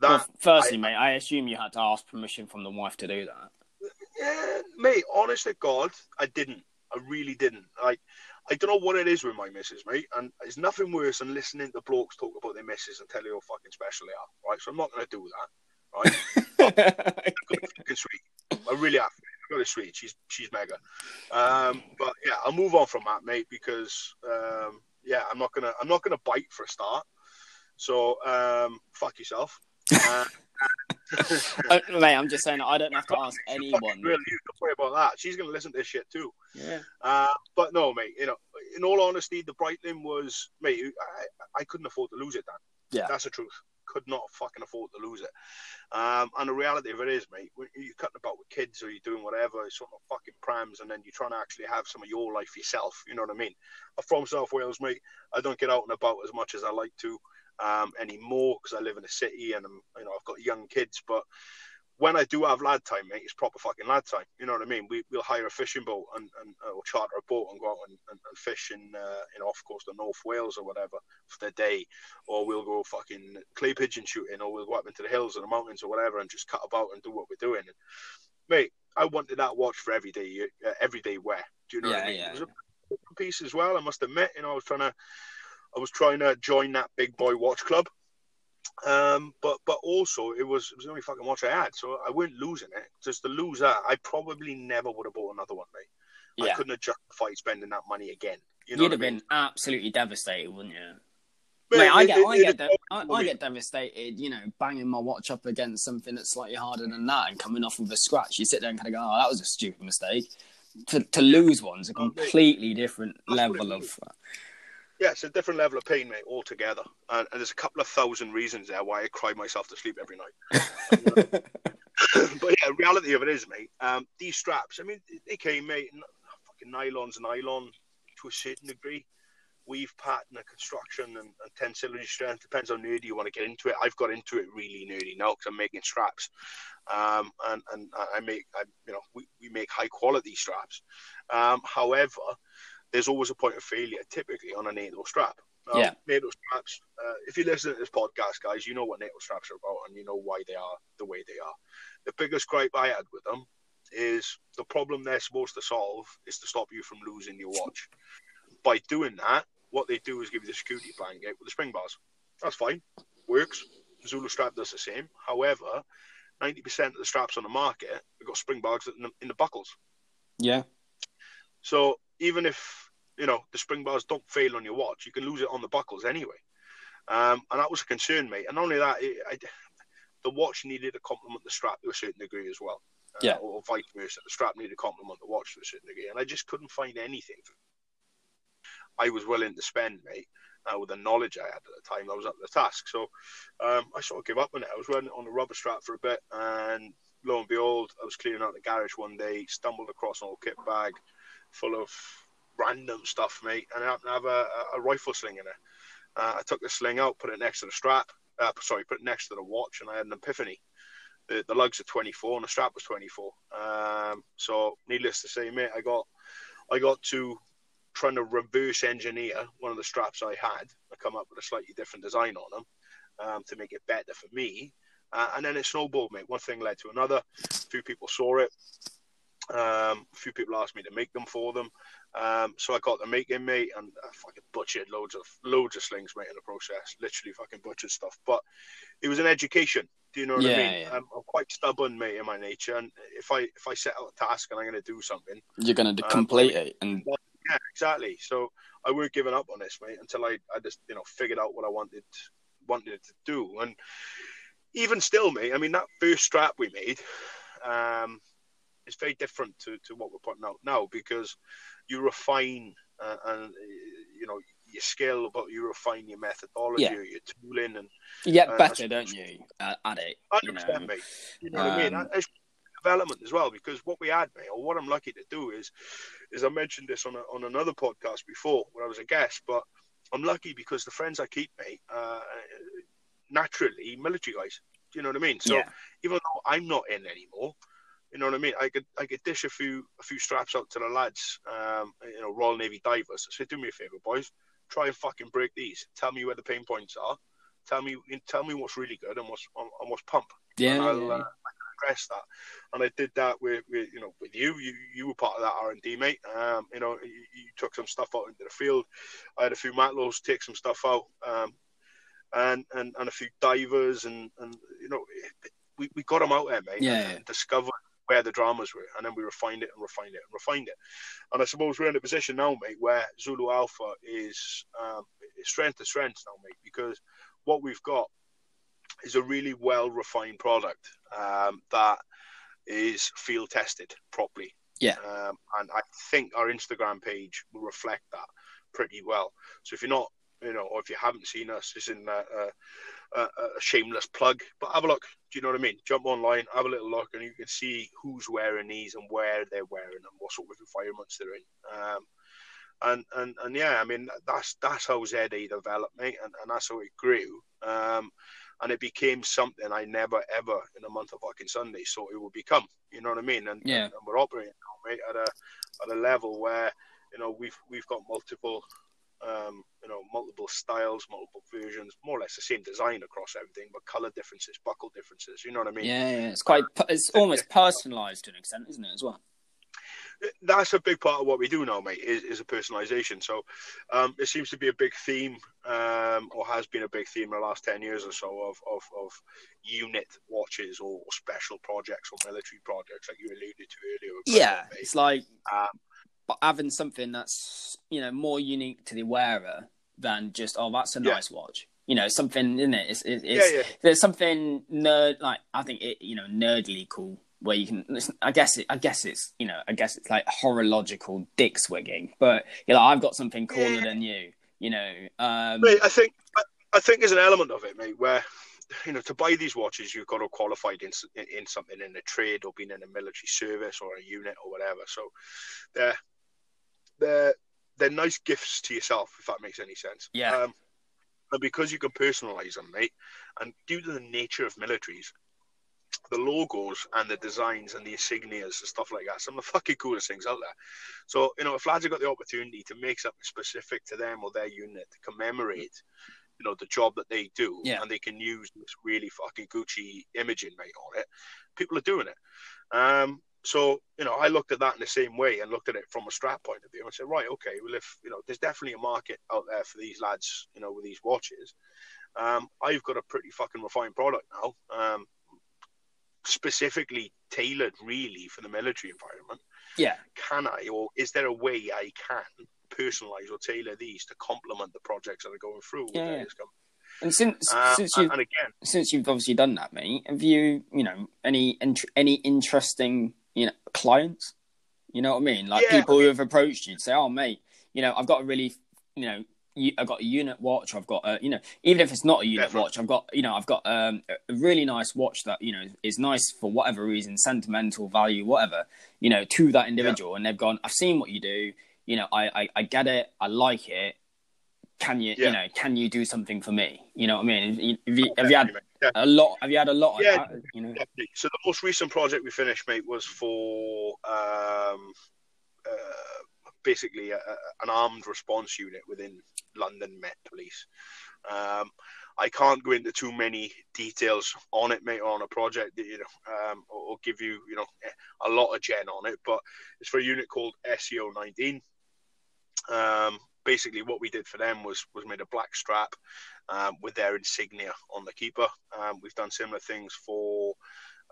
That, well, firstly, I, mate, I assume you had to ask permission from the wife to do that. Yeah, mate, honest to God, I didn't. I really didn't. Like, I don't know what it is with my missus, mate, and it's nothing worse than listening to blokes talk about their missus and tell you how fucking special they are, right? So I'm not going to do that, right? I'm fucking sweet. I really have. I've got a sweet. She's she's mega. Um, but yeah, I'll move on from that, mate, because um, yeah, I'm not gonna I'm not gonna bite for a start. So um, fuck yourself. Uh, oh, mate, I'm just saying I don't have to ask anyone. Really, don't worry about that. She's going to listen to this shit too. Yeah. Uh, but no, mate. You know, in all honesty, the Breitling was, mate. I, I couldn't afford to lose it, Dan. Yeah. That's the truth. Could not fucking afford to lose it. Um, and the reality of it is, mate, when you're cutting about with kids or you're doing whatever, it's sort of fucking prams, and then you're trying to actually have some of your life yourself. You know what I mean? I'm from South Wales, mate. I don't get out and about as much as I like to. Um, anymore because I live in a city and I'm, you know, I've got young kids, but when I do have lad time, mate, it's proper fucking lad time. You know what I mean? We, we'll hire a fishing boat and, and or charter a boat and go out and, and, and fish in, uh, in off coast of North Wales or whatever for the day, or we'll go fucking clay pigeon shooting, or we'll go up into the hills or the mountains or whatever and just cut about and do what we're doing. And, mate, I wanted that watch for every day, uh, everyday wear. Do you know yeah, what I mean? Yeah. It was a piece as well, I must admit. You know, I was trying to. I was trying to join that big boy watch club, um, but but also it was it was the only fucking watch I had, so I weren't losing it. Just to lose that, I probably never would have bought another one, mate. Yeah. I couldn't have justified spending that money again. You know You'd have I mean? been absolutely devastated, wouldn't you? Mate, mate I get it, I get de- I, I get devastated, you know, banging my watch up against something that's slightly harder than that and coming off with a scratch. You sit there and kind of go, "Oh, that was a stupid mistake." To to lose one's a completely different level of. Yeah, it's a different level of pain, mate, altogether. And, and there's a couple of thousand reasons there why I cry myself to sleep every night. But yeah, reality of it is, mate, um, these straps, I mean, they came, mate, n- fucking nylon's nylon to a certain degree. Weave pattern and construction and, and tensility strength. Depends how nerdy you want to get into it. I've got into it really nerdy now because I'm making straps. Um, and, and I make, I, you know, we, we make high-quality straps. Um, however... there's always a point of failure, typically, on a NATO strap. Um, yeah. NATO straps, uh, if you listen to this podcast, guys, you know what NATO straps are about and you know why they are the way they are. The biggest gripe I had with them is the problem they're supposed to solve is to stop you from losing your watch. By doing that, what they do is give you the security blanket with the spring bars. That's fine. Works. Zulu strap does the same. However, ninety percent of the straps on the market have got spring bars in the, in the buckles. Yeah. So... even if, you know, the spring bars don't fail on your watch, you can lose it on the buckles anyway. Um, and that was a concern, mate. And not only that, it, I, the watch needed to complement the strap to a certain degree as well. Uh, yeah. Or vice versa. The strap needed to complement the watch to a certain degree. And I just couldn't find anything I was willing to spend, mate, uh, with the knowledge I had at the time. I was up to the task. So um, I sort of gave up on it. I was running it on the rubber strap for a bit. And lo and behold, I was clearing out the garage one day, stumbled across an old kit bag full of random stuff, mate, and I happened to have a, a rifle sling in it. Uh, I took the sling out, put it next to the strap, uh, sorry, put it next to the watch, and I had an epiphany. The, the lugs are twenty-four and the strap was twenty-four. Um, so needless to say, mate, I got I got to trying to reverse engineer one of the straps I had. I come up with a slightly different design on them um, to make it better for me. Uh, and then it snowballed, mate. One thing led to another. A few people saw it. Um, a few people asked me to make them for them, um, so I got to make them, mate, and I fucking butchered loads of loads of slings, mate, in the process. Literally fucking butchered stuff, but it was an education. Do you know what yeah, I mean? Yeah. I'm, I'm quite stubborn, mate, in my nature, and if I if I set out a task and I'm going to do something, you're going to um, complete it, and yeah, exactly. So I weren't giving up on this, mate, until I, I just you know figured out what I wanted wanted to do, and even still, mate, I mean that first strap we made. Um, It's very different to, to what we're putting out now because you refine uh, and you know your skill, but you refine your methodology, yeah. your tooling, and you get uh, better, don't you? Uh, at it, I understand, mate. You know um, what I mean? It's development as well because what we had, mate, or what I'm lucky to do is, is I mentioned this on a, on another podcast before when I was a guest, but I'm lucky because the friends I keep, mate, uh, naturally military guys. Do you know what I mean? So yeah. even though I'm not in anymore. You know what I mean? I could I could dish a few a few straps out to the lads, um, you know, Royal Navy divers. So do me a favour, boys. Try and fucking break these. Tell me where the pain points are. Tell me tell me what's really good and what's and what's pump. Yeah. And I'll, uh, progress that. And I did that with, with you know, with you. You you were part of that R and D, mate. Um, you know, you, you took some stuff out into the field. I had a few matlows take some stuff out, um, and, and and a few divers, and, and you know, we, we got them out there, mate, yeah, and, yeah. and discovered where the dramas were, and then we refined it and refined it and refined it. And I suppose we're in a position now, mate, where Zulu Alpha is um, strength to strength now, mate, because what we've got is a really well-refined product um, that is field-tested properly. Yeah. Um, and I think our Instagram page will reflect that pretty well. So if you're not, you know, or if you haven't seen us, it's in a, a, a shameless plug. But have a look. Do you know what I mean? Jump online, have a little look, and you can see who's wearing these and where they're wearing them, what sort of environments they're in. Um, and, and, and yeah, I mean, that's that's how Z A developed, mate, and, and that's how it grew. Um, and it became something I never, ever in a month of fucking Sunday thought it would become. You know what I mean? And, yeah. and, and we're operating now, mate, at a, at a level where, you know, we've we've got multiple... Um, you know, multiple styles, multiple versions, more or less the same design across everything, but color differences, buckle differences. You know what I mean? Yeah, yeah. it's quite, it's almost personalized to an extent, isn't it? As well. That's a big part of what we do now, mate. Is, is a personalization. So um, it seems to be a big theme, um, or has been a big theme in the last ten years or so of of, of unit watches or, or special projects or military projects, like you alluded to earlier. Yeah, it, it's like. Um, But having something that's, you know, more unique to the wearer than just, oh, that's a nice yeah. watch. You know, something, isn't it? It's, it's, it's, yeah, yeah. There's something nerd, like, I think, it, you know, nerdly cool where you can, I guess it, I guess it's, you know, I guess it's like horological dick swigging. But, you know, I've got something cooler yeah. than you, you know. Um... Mate, I think, I, I think there's an element of it, mate, where... You know, to buy these watches, you've got to qualify in, in, in something in a trade or being in a military service or a unit or whatever. So they're, they're, they're nice gifts to yourself, if that makes any sense. Yeah. Um, and because you can personalize them, mate, and due to the nature of militaries, the logos and the designs and the insignias and stuff like that, some of the fucking coolest things out there. So, you know, if lads have got the opportunity to make something specific to them or their unit to commemorate, you know, the job that they do, yeah. and they can use this really fucking Gucci imaging, mate, on it. People are doing it. Um, so, you know, I looked at that in the same way and looked at it from a strap point of view and said, right, okay, well, if, you know, there's definitely a market out there for these lads, you know, with these watches. Um, I've got a pretty fucking refined product now, um, specifically tailored really for the military environment. Yeah. Can I, or is there a way I can personalize or tailor these to complement the projects that are going through? Yeah, yeah. And since um, since you and again since you've obviously done that, mate, have you you know any int- any interesting you know clients? You know what I mean? Like yeah, people I mean, who have approached you to say, "Oh, mate, you know, I've got a really you know I've got a unit watch. I've got a you know even if it's not a unit definitely. watch, I've got you know I've got um, a really nice watch that you know is nice for whatever reason, sentimental value, whatever you know to that individual." Yeah. And they've gone, "I've seen what you do. You know, I, I, I get it. I like it. Can you, yeah. you know, can you do something for me? You know what I mean? Have you, have you, have you had yeah. a lot? Have you had a lot? Yeah, of that, you know? Definitely. So the most recent project we finished, mate, was for um, uh, basically a, a, an armed response unit within London Met Police. Um, I can't go into too many details on it, mate, or on a project that, you know, um, or, or give you, you know, a lot of gen on it. But it's for a unit called S E O nineteen. Um, basically what we did for them was, was made a black strap um, with their insignia on the keeper. Um, we've done similar things for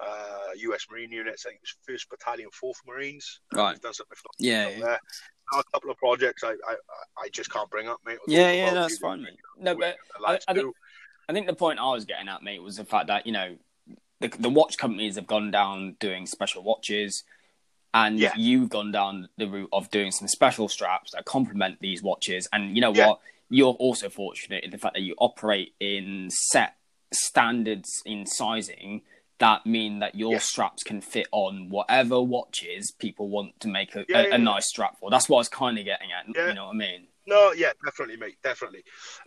uh, U S Marine units. I think it was first Battalion, fourth Marines. Right. We've done something for yeah, yeah. there. A couple of projects I, I, I just can't bring up, mate. Yeah, yeah, no, that's fine, mate. No, but I, I, think, I think the point I was getting at, mate, was the fact that, you know, the, the watch companies have gone down doing special watches. And yeah. you've gone down the route of doing some special straps that complement these watches. And you know yeah. what? You're also fortunate in the fact that you operate in set standards in sizing that mean that your yeah. straps can fit on whatever watches people want to make a, yeah, a, yeah, a nice yeah. strap for. That's what I was kind of getting at. Yeah. You know what I mean? No, yeah, definitely, mate, definitely.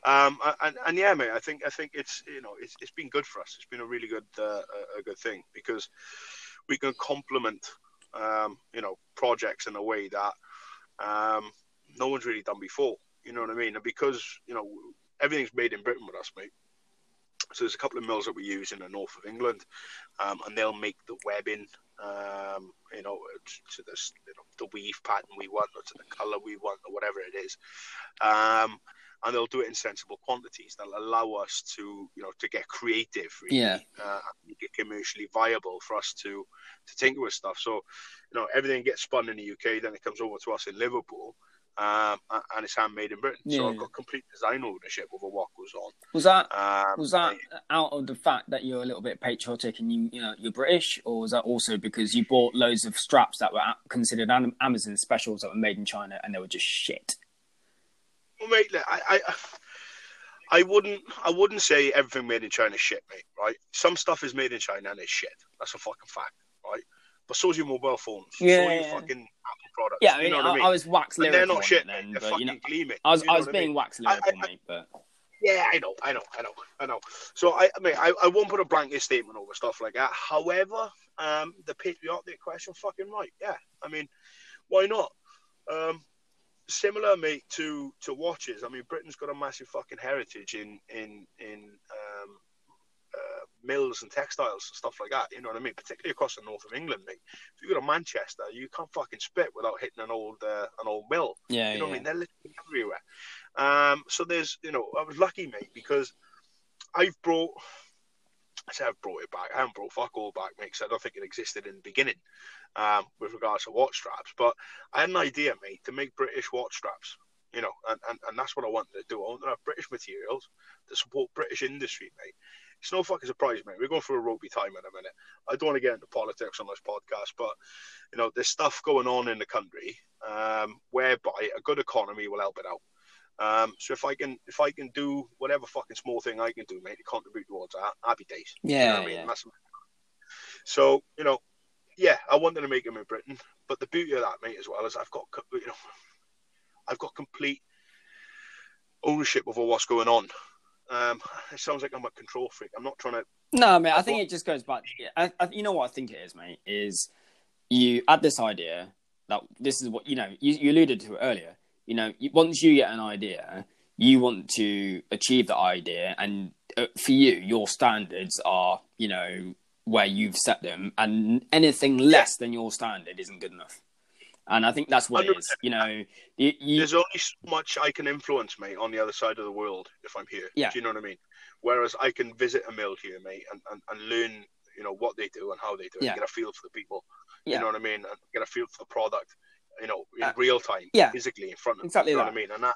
Um, and, and yeah, mate, I think I think it's you know it's it's been good for us. It's been a really good uh, a good thing because we can complement. Um, you know, projects in a way that um, no one's really done before. You know what I mean? And because, you know, everything's made in Britain with us, mate. So there's a couple of mills that we use in the north of England, um, and they'll make the webbing, um, you know, to this, you know, the weave pattern we want, or to the colour we want, or whatever it is. Um, and they'll do it in sensible quantities. They'll allow us to, you know, to get creative, really, yeah. uh, make it commercially viable for us to, to tinker with stuff. So, you know, everything gets spun in the U K, then it comes over to us in Liverpool. Um, and it's handmade in Britain, yeah. So I've got complete design ownership over what goes on. Was that um, was that yeah. out of the fact that you're a little bit patriotic and you you know you're British, or was that also because you bought loads of straps that were considered Amazon specials that were made in China and they were just shit? Well, mate, look, I, I I wouldn't I wouldn't say everything made in China is shit, mate. Right? Some stuff is made in China and it's shit. That's a fucking fact, right? But so do your mobile phones. Yeah, so do your yeah. fucking Apple products. Yeah, I mean, you know I, I mean? I was wax lyrical. And they're not shit, mate. Then, they're fucking you know, gleaming. I was, you know I was being I mean? wax lyrical, I, I, mate, but... Yeah, I know, I know, I know, I know. So, I, I mean, I, I won't put a blanket statement over stuff like that. However, um, the patriotic question, fucking right, yeah. I mean, why not? Um, similar, mate, to, to watches. I mean, Britain's got a massive fucking heritage in... in, in um, Uh, mills and textiles and stuff like that, you know what I mean? Particularly across the north of England, mate. If you go to Manchester, you can't fucking spit without hitting an old uh, an old mill. Yeah, you know yeah. what I mean? They're literally everywhere. Um, so there's, you know, I was lucky, mate, because I've brought, I said I've brought it back. I haven't brought fuck all back, mate, because I don't think it existed in the beginning um, with regards to watch straps. But I had an idea, mate, to make British watch straps. You know, and, and, and that's what I wanted to do. I wanted to have British materials to support British industry, mate. It's no fucking surprise, mate. We're going for a ropey time in a minute. I don't want to get into politics on this podcast, but, you know, there's stuff going on in the country um, whereby a good economy will help it out. Um, so if I can if I can do whatever fucking small thing I can do, mate, to contribute towards that, happy days. Yeah, you know what yeah. I mean? That's... So, you know, yeah, I wanted to make them in Britain. But the beauty of that, mate, as well, is I've got, you know, I've got complete ownership over what's going on. Um, it sounds like I'm a control freak. I'm not trying to... No, mate, I think what... it just goes back... I, I, you know what I think it is, mate, is you had this idea that this is what, you know, you, you alluded to it earlier. You know, you, once you get an idea, you want to achieve that idea. And for you, your standards are, you know, where you've set them. And anything less than your standard isn't good enough. And I think that's what it is, you know. You, you... There's only so much I can influence, mate, on the other side of the world if I'm here. Yeah. Do you know what I mean? Whereas I can visit a mill here, mate, and, and, and learn, you know, what they do and how they do it. Yeah. Get a feel for the people. Yeah. You know what I mean? And get a feel for the product, you know, in uh, real time, yeah. physically in front of exactly them. You know that. What I mean? And that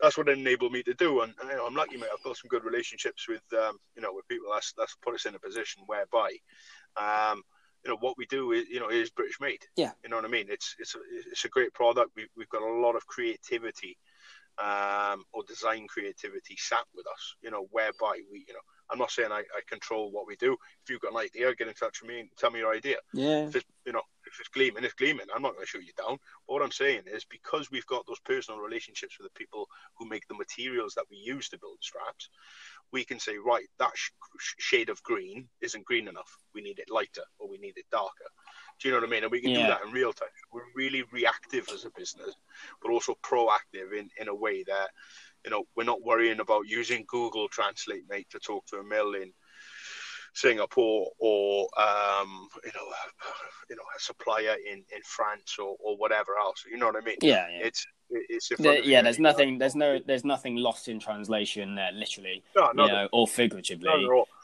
that's what enabled me to do. And, and you know, I'm lucky, mate. I've built some good relationships with, um, you know, with people that's that's put us in a position whereby, um. you know, what we do is, you know, is British made. Yeah. You know what I mean? It's it's a, it's a great product. We've, we've got a lot of creativity um, or design creativity sat with us, you know, whereby we, you know, I'm not saying I, I control what we do. If you've got an idea, get in touch with me and tell me your idea. Yeah. If it's, you know, if it's gleaming, it's gleaming. I'm not going to shoot you down. But what I'm saying is because we've got those personal relationships with the people who make the materials that we use to build straps, we can say, right, that sh- shade of green isn't green enough. We need it lighter or we need it darker. Do you know what I mean? And we can yeah. do that in real time. We're really reactive as a business, but also proactive in, in a way that, you know, we're not worrying about using Google Translate, mate, to talk to a mill in Singapore or, um, you know, you know, a supplier in, in France or, or whatever else. You know what I mean? Yeah, yeah. It's it's the, yeah. There's nothing. Know. There's no. There's nothing lost in translation there, literally, no, you know, or figuratively.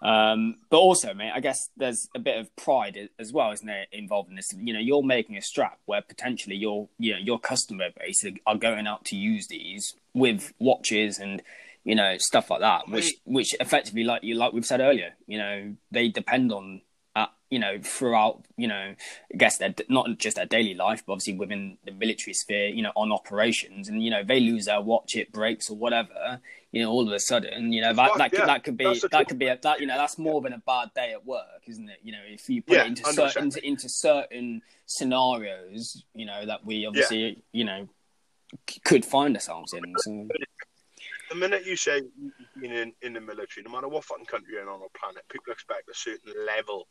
Um, but also, mate, I guess there's a bit of pride as well, isn't there, involved in this? You know, you're making a strap where potentially your you know your customer base are going out to use these with watches and, you know, stuff like that, which which effectively, like you like we've said earlier, you know, they depend on, uh, you know, throughout, you know, I guess they're not just their daily life, but obviously within the military sphere, you know, on operations, and you know, they lose their watch, it breaks or whatever, you know, all of a sudden, you know, that that, yeah. that could be that cool. could be a, that you know that's more than a bad day at work, isn't it? You know, if you put yeah, it into certain into, into certain scenarios, you know, that we obviously yeah. you know c- could find ourselves in. So. The minute you say you've been in, in the military, no matter what fucking country you're in on the planet, people expect a certain level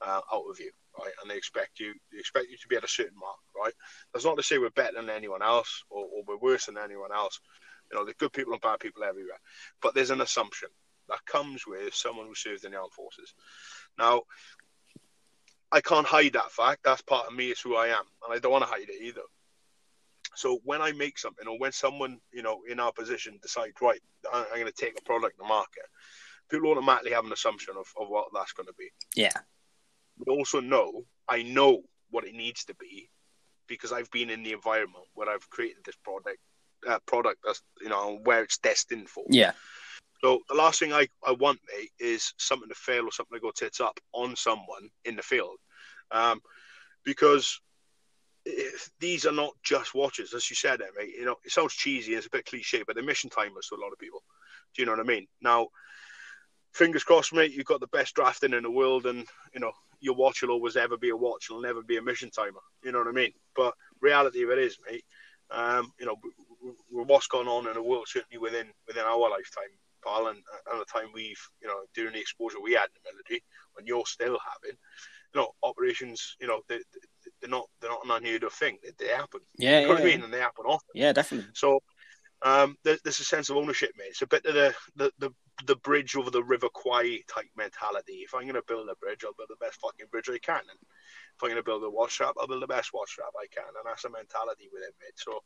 uh, out of you, right? And they expect you they expect you to be at a certain mark, right? That's not to say we're better than anyone else or, or we're worse than anyone else. You know, there's good people and bad people everywhere. But there's an assumption, that comes with someone who served in the armed forces. Now, I can't hide that fact. That's part of me. It's who I am. And I don't want to hide it either. So when I make something, or when someone, you know, in our position decides, right, I'm going to take a product to market, people automatically have an assumption of, of what that's going to be. Yeah. But also know, I know what it needs to be because I've been in the environment where I've created this product, uh, product that's, you know, where it's destined for. Yeah. So the last thing I, I want, mate, is something to fail or something to go tits up on someone in the field. Um, because if these are not just watches, as you said, mate. You know, it sounds cheesy, it's a bit cliche, but they're mission timers to a lot of people. Do you know what I mean? Now, fingers crossed, mate, you've got the best drafting in the world and, you know, your watch will always ever be a watch. It'll never be a mission timer. You know what I mean? But reality of it is, mate, um, you know, what's gone on in the world, certainly within within our lifetime, pal, and at the time we've, you know, during the exposure we had in the military, and you're still having, you know, operations, you know, they, they're not they're not an unheard of thing. They, they happen. Yeah, you know yeah, what I mean? Yeah. And they happen often. Yeah, definitely. So um, there's, there's a sense of ownership, mate. It's a bit of the the, the, the bridge over the River Kwai type mentality. If I'm going to build a bridge, I'll build the best fucking bridge I can. And if I'm going to build a watch strap, I'll build the best watch strap I can. And that's the mentality with it, mate. So,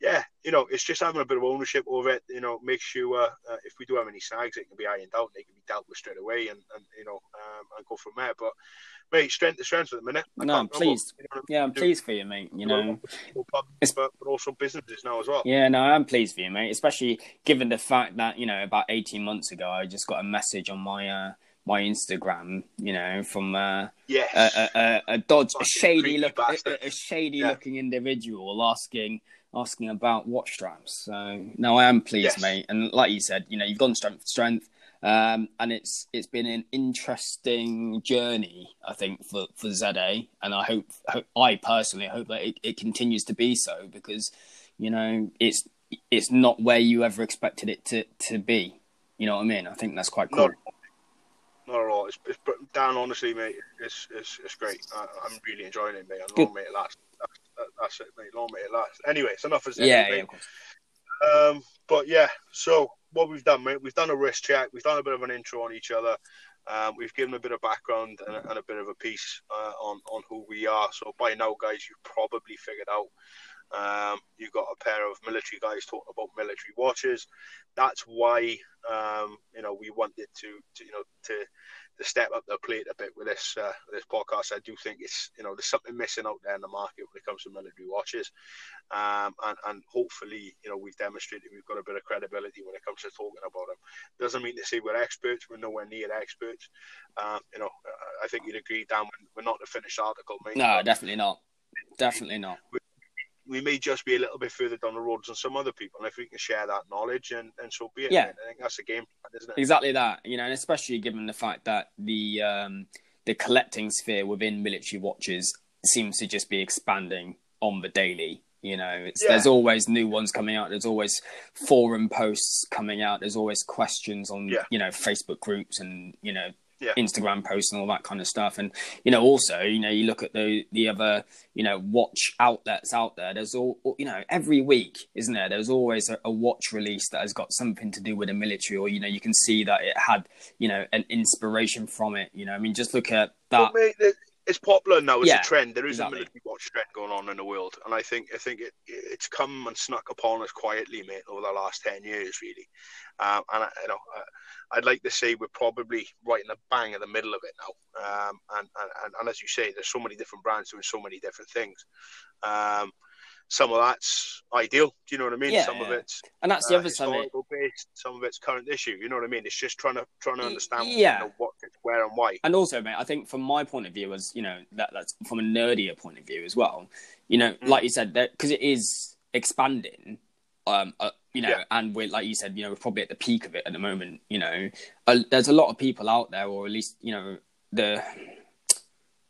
yeah, you know, it's just having a bit of ownership over it. You know, make sure uh, uh, if we do have any snags, it can be ironed out and it can be dealt with straight away and, and you know, um, and go from there. But, mate, strength to strength at the minute. I no, I'm pleased. What, you know, yeah, I'm do, pleased for you, mate. You know, but, but also businesses now as well. Yeah, no, I'm pleased for you, mate, especially given the fact that, you know, about eighteen months ago, I just got a message on my uh, my Instagram, you know, from uh, yes. a, a, a, a dodge, a shady look, a, a shady yeah. looking individual asking asking about watch straps. So no, I am pleased, yes. mate. And like you said, you know, you've gone strength to strength, um, and it's it's been an interesting journey, I think, for for Z A, and I hope, hope I personally hope that it, it continues to be so because, you know, it's it's not where you ever expected it to, to be. You know what I mean? I think that's quite cool. Not, not at all. It's, it's, Dan, honestly, mate, it's it's, it's great. I, I'm really enjoying it, mate. And long may it last. That's, that, that's it, mate. Long may it last. Anyway, it's enough as it is, yeah, mate. Yeah, um, but yeah, so what we've done, mate, we've done a wrist check. We've done a bit of an intro on each other. Um, we've given a bit of background and a, and a bit of a piece uh, on on who we are. So by now, guys, you've probably figured out. Um, you've got a pair of military guys talking about military watches. That's why um, you know we wanted to, to you know to, to step up the plate a bit with this uh, this podcast. I do think it's you know there's something missing out there in the market when it comes to military watches, um, and and hopefully you know we've demonstrated we've got a bit of credibility when it comes to talking about them. Doesn't mean to say we're experts. We're nowhere near experts. Um, you know I think you'd agree, Dan. We're not the finished article, mate. No, definitely not. Definitely not. We're We may just be a little bit further down the road than some other people, and if we can share that knowledge, and, and so be it. Yeah. I think that's the game plan, isn't it? Exactly that, you know, and especially given the fact that the um, the collecting sphere within military watches seems to just be expanding on the daily. You know, it's, yeah. there's always new ones coming out. There's always forum posts coming out. There's always questions on, yeah. you know, Facebook groups and, you know, Yeah. Instagram posts and all that kind of stuff. And, you know, also, you know, you look at the the other, you know, watch outlets out there. There's all, you know, every week, isn't there? There's always a, a watch release that has got something to do with the military, or, you know, you can see that it had, you know, an inspiration from it. You know, I mean, just look at that. Well, mate, it's popular now. It's yeah, a trend. There is exactly. a military watch trend going on in the world. And I think I think it it's come and snuck upon us quietly, mate, over the last ten years, really. Um, and, I, you know, I, I'd like to say we're probably right in the bang of the middle of it now. Um, and, and, and as you say, there's so many different brands doing so many different things. Um, some of that's ideal. Do you know what I mean? Yeah, some yeah. of it's and that's the uh, other side. Some of it's current issue. You know what I mean? It's just trying to trying to understand yeah. you know, what, where, and why. And also, mate, I think from my point of view, as you know, that that's from a nerdier point of view as well. You know, mm. like you said, because it is expanding. Um, uh, you know, yeah. and we're like you said, you know, we're probably at the peak of it at the moment. You know, uh, there's a lot of people out there, or at least you know the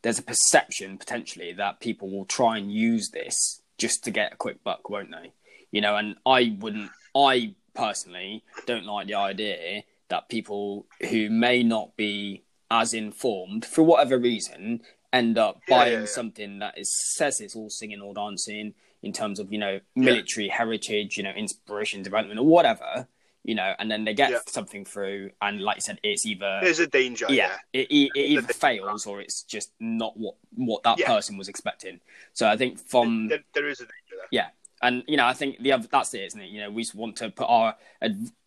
there's a perception potentially that people will try and use this just to get a quick buck, won't they? You know, and I wouldn't, I personally don't like the idea that people who may not be as informed, for whatever reason, end up yeah, buying yeah, yeah. something that is, says it's all singing or dancing in terms of, you know, military yeah. heritage, you know, inspiration, development or whatever, you know, and then they get yeah. something through, and like you said, it's either... There's a danger, yeah. yeah. It, it, it either fails, or it's just not what, what that yeah. person was expecting. So I think from... There, there is a danger there. Yeah. And, you know, I think the other, that's it, isn't it? You know, we just want to put our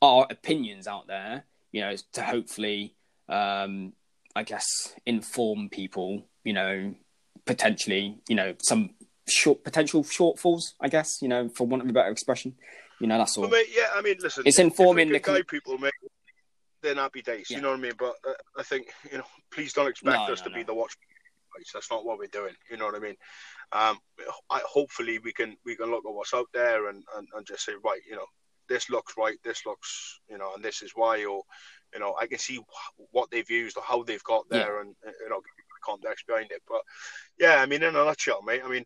our opinions out there, you know, to hopefully, um, I guess, inform people, you know, potentially, you know, some short potential shortfalls, I guess, you know, for want of a better expression. You know, that's all. Well, mate, yeah, I mean, listen, it's informing the guide people, mate. Then happy days, yeah. you know what I mean? But uh, I think, you know, please don't expect no, us no, to no. be the watch. That's not what we're doing, you know what I mean? Um, I, hopefully, we can we can look at what's out there and, and, and just say, right, you know, this looks right, this looks, you know, and this is why, or, you know, I can see what they've used or how they've got there yeah. and, you know, context behind it. But yeah, I mean, in a nutshell, mate, I mean,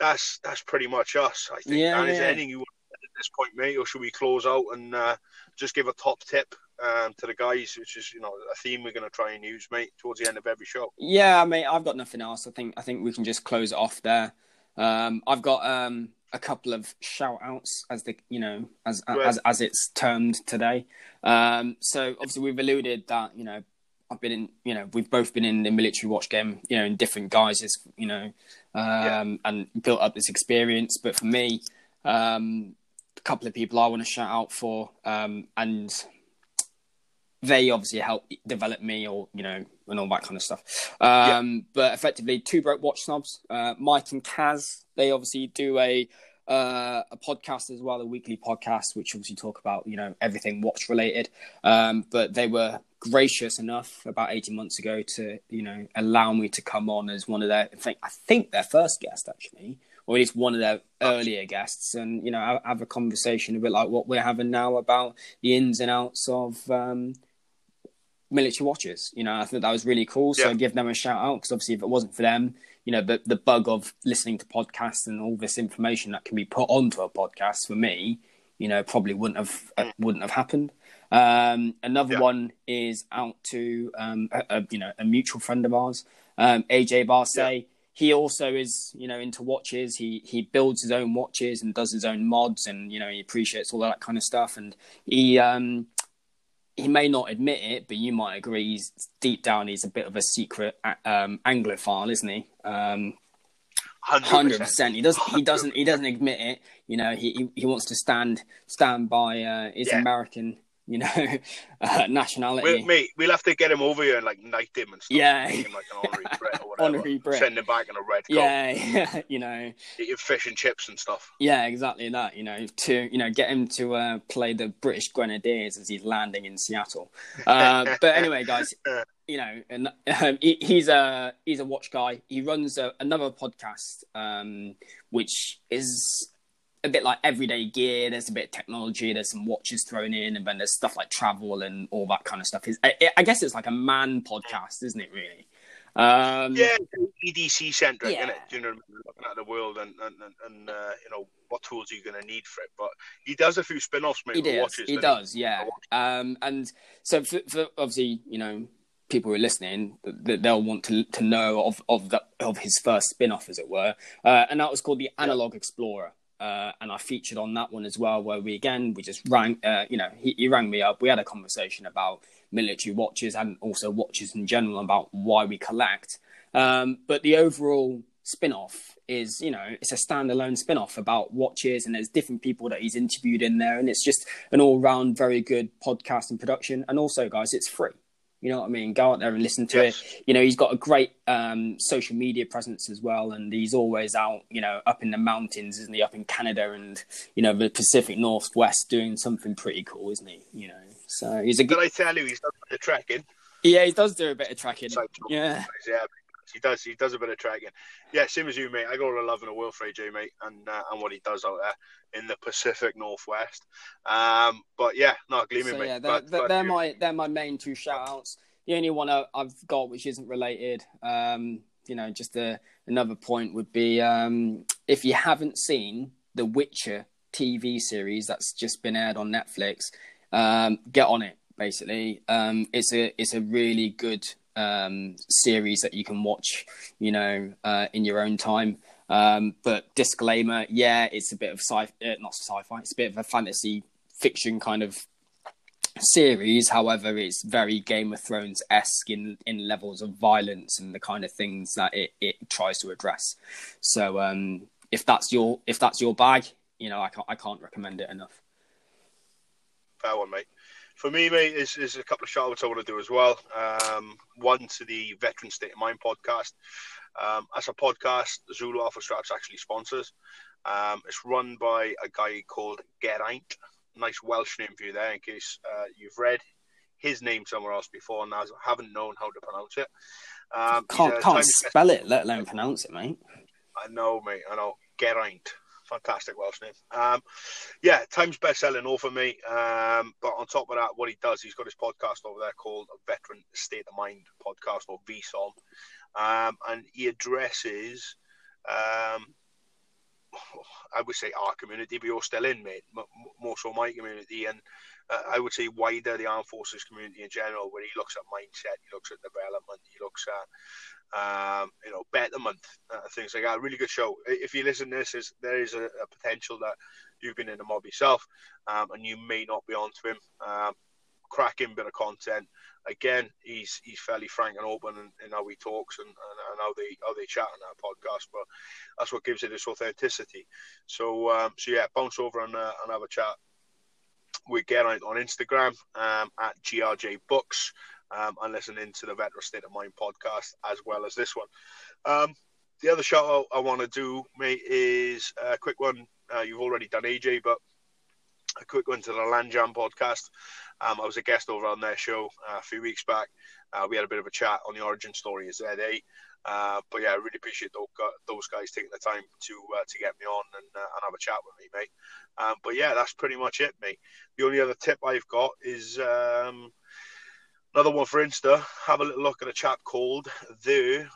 that's that's pretty much us, I think. Yeah, and yeah. is there anything you want at this point, mate, or should we close out and uh, just give a top tip um, to the guys, which is, you know, a theme we're going to try and use, mate, towards the end of every show? Yeah, mate, I've got nothing else. I think I think we can just close it off there. Um, I've got um, a couple of shout outs, as the you know, as yeah. as as it's termed today. Um, so obviously we've alluded that, you know, I've been in, you know, we've both been in the military watch game, you know, in different guises, you know, um, yeah. and built up this experience. But for me, um, a couple of people I want to shout out for, um, and they obviously helped develop me, or, you know, and all that kind of stuff. Um, yeah. But effectively, Two Broke Watch Snobs, uh, Mike and Kaz, they obviously do a, Uh, a podcast as well, a weekly podcast, which obviously talk about, you know, everything watch related. Um, but they were gracious enough about eighteen months ago to, you know, allow me to come on as one of their, I think, I think their first guest actually, or at least one of their earlier guests, and, you know, have, have a conversation a bit like what we're having now about the ins and outs of um, military watches. You know, I thought that was really cool. So yeah. give them a shout out, because obviously if it wasn't for them, you know, the, the bug of listening to podcasts and all this information that can be put onto a podcast, for me, you know, probably wouldn't have uh, wouldn't have happened. Um, another yeah. one is out to, um, a, a, you know, a mutual friend of ours, um, A J Barcey. Yeah. He also is, you know, into watches. He he builds his own watches and does his own mods, and, you know, he appreciates all that kind of stuff. And he... Um, He may not admit it, but you might agree, he's, deep down, he's a bit of a secret um, Anglophile, isn't he? Um, one hundred percent. He doesn't. He doesn't. He doesn't admit it. You know, he he wants to stand stand by uh, his yeah. American, you know, uh, nationality. We'll, mate, we'll have to get him over here and, like, knight him and stuff. Yeah. Make him, like, an honorary Brit or whatever. Honorary Brit. Send him back in a red coat. Yeah, yeah, you know. Eat your fish and chips and stuff. Yeah, exactly that, you know, to, you know, get him to uh, play the British Grenadiers as he's landing in Seattle. Uh, but anyway, guys, you know, and um, he, he's a he's a watch guy. He runs a, another podcast, um, which is... a bit like everyday gear. There's a bit of technology, there's some watches thrown in, and then there's stuff like travel and all that kind of stuff. It's, I, I guess it's like a man podcast, isn't it, really? Um, yeah, E D C centric, yeah. isn't it? You know, looking at the world and, and, and uh, you know, what tools are you going to need for it? But he does a few spin-offs, maybe. He does, he does yeah. Um, and so, for, for obviously, you know, people who are listening, they'll want to to know of, of, the, of his first spin-off, as it were. Uh, and that was called The Analog yeah. Explorer. Uh, and I featured on that one as well, where we again we just rang. Uh, you know, he, he rang me up. We had a conversation about military watches and also watches in general, about why we collect. Um, but the overall spin-off is, you know, it's a standalone spin-off about watches, and there's different people that he's interviewed in there, and it's just an all-round very good podcast and production. And also, guys, it's free. You know what I mean? Go out there and listen to yes. it. You know, he's got a great um, social media presence as well. And he's always out, you know, up in the mountains, isn't he? Up in Canada and, you know, the Pacific Northwest, doing something pretty cool, isn't he? You know, so he's a good... Did I tell you he's done a bit of tracking? Yeah, he does do a bit of tracking. So, yeah. yeah. He does He does a bit of tracking. Yeah, same as you, mate. I got a love and a will for A J, mate, and uh, and what he does out there in the Pacific Northwest. Um, but, yeah, not gleaming, so, mate. Yeah, they're, but, they're, but, they're, my, they're my main two shout-outs. The only one I've got which isn't related, um, you know, just a, another point would be, um, if you haven't seen The Witcher T V series that's just been aired on Netflix, um, get on it, basically. Um, it's a it's a really good... Um, series that you can watch, you know, uh, in your own time. Um, but disclaimer, yeah, it's a bit of sci, uh, not sci-fi. It's a bit of a fantasy fiction kind of series. However, it's very Game of Thrones-esque in, in levels of violence and the kind of things that it, it tries to address. So um, if that's your if that's your bag, you know, I can't I can't recommend it enough. Fair one, mate. For me, mate, is is a couple of shout outs I want to do as well. Um, one to the Veteran State of Mind podcast. Um, as a podcast, Zulu Alpha Straps actually sponsors. Um, it's run by a guy called Geraint. Nice Welsh name for you there, in case uh, you've read his name somewhere else before and I haven't known how to pronounce it. Um, can't can't spell it, let alone pronounce it, mate. I know, mate. I know. Geraint. Fantastic Welsh name. Um, yeah, Times best-selling author, mate. Um, but on top of that, what he does, he's got his podcast over there called Veteran State of Mind Podcast, or V S O M. Um, and he addresses, um, I would say our community, but you're still in, mate, M- more so my community. And uh, I would say wider the armed forces community in general, where he looks at mindset, he looks at development, he looks at... Um, you know, betterment, uh, things like that. Really good show. If you listen to this, is there is a, a potential that you've been in the mob yourself, um, and you may not be onto him. Um, cracking bit of content. Again, he's he's fairly frank and open in, in how he talks and, and, and how they how they chat on that podcast. But that's what gives it its authenticity. So um, so yeah, bounce over and uh, and have a chat with Geraint on Instagram um, at G R J Books. Um, and listening to the Veteran State of Mind podcast as well as this one. Um, the other shout out I want to do, mate, is a quick one. Uh, you've already done A J, but a quick one to the Land Jam podcast. Um, I was a guest over on their show uh, a few weeks back. Uh, we had a bit of a chat on the origin story of Z A. Uh, but yeah, I really appreciate those guys taking the time to uh, to get me on and, uh, and have a chat with me, mate. Um, but yeah, that's pretty much it, mate. The only other tip I've got is... Um, Another one for Insta, have a little look at a chap called The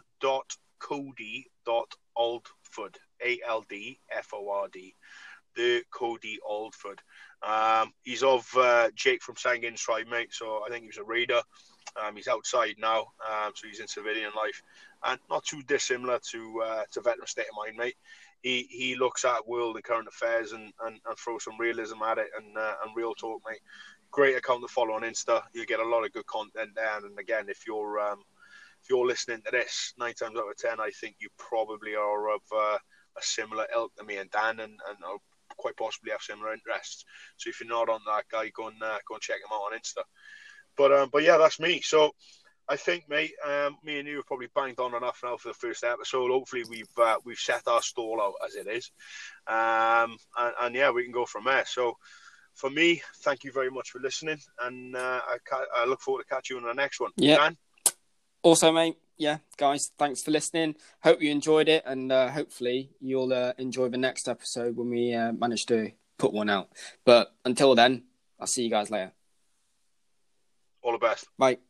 Cody Aldford, A L D F O R D, The Cody Aldford. Um, he's of uh, Jake from Sangin Instruments, mate, so I think he was a raider. Um, he's outside now, um, so he's in civilian life. And not too dissimilar to uh, to Veteran State of Mind, mate. He he looks at world and current affairs and, and, and throws some realism at it and uh, and real talk, mate. Great account to follow on Insta. You'll get a lot of good content there. And again, if you're um, if you're listening to this, nine times out of ten, I think you probably are of uh, a similar ilk to me and Dan, and, and I'll quite possibly have similar interests. So if you're not on that guy, go and uh, go and check him out on Insta. But um, but yeah, that's me. So I think, mate, um, me and you have probably banged on enough now for the first episode. Hopefully, we've uh, we've set our stall out as it is, um, and, and yeah, we can go from there. So. For me, thank you very much for listening, and uh, I, ca- I look forward to catching you on the next one. Yeah. Dan? Also, mate, yeah, guys, thanks for listening. Hope you enjoyed it, and uh, hopefully you'll uh, enjoy the next episode when we uh, manage to put one out. But until then, I'll see you guys later. All the best. Bye.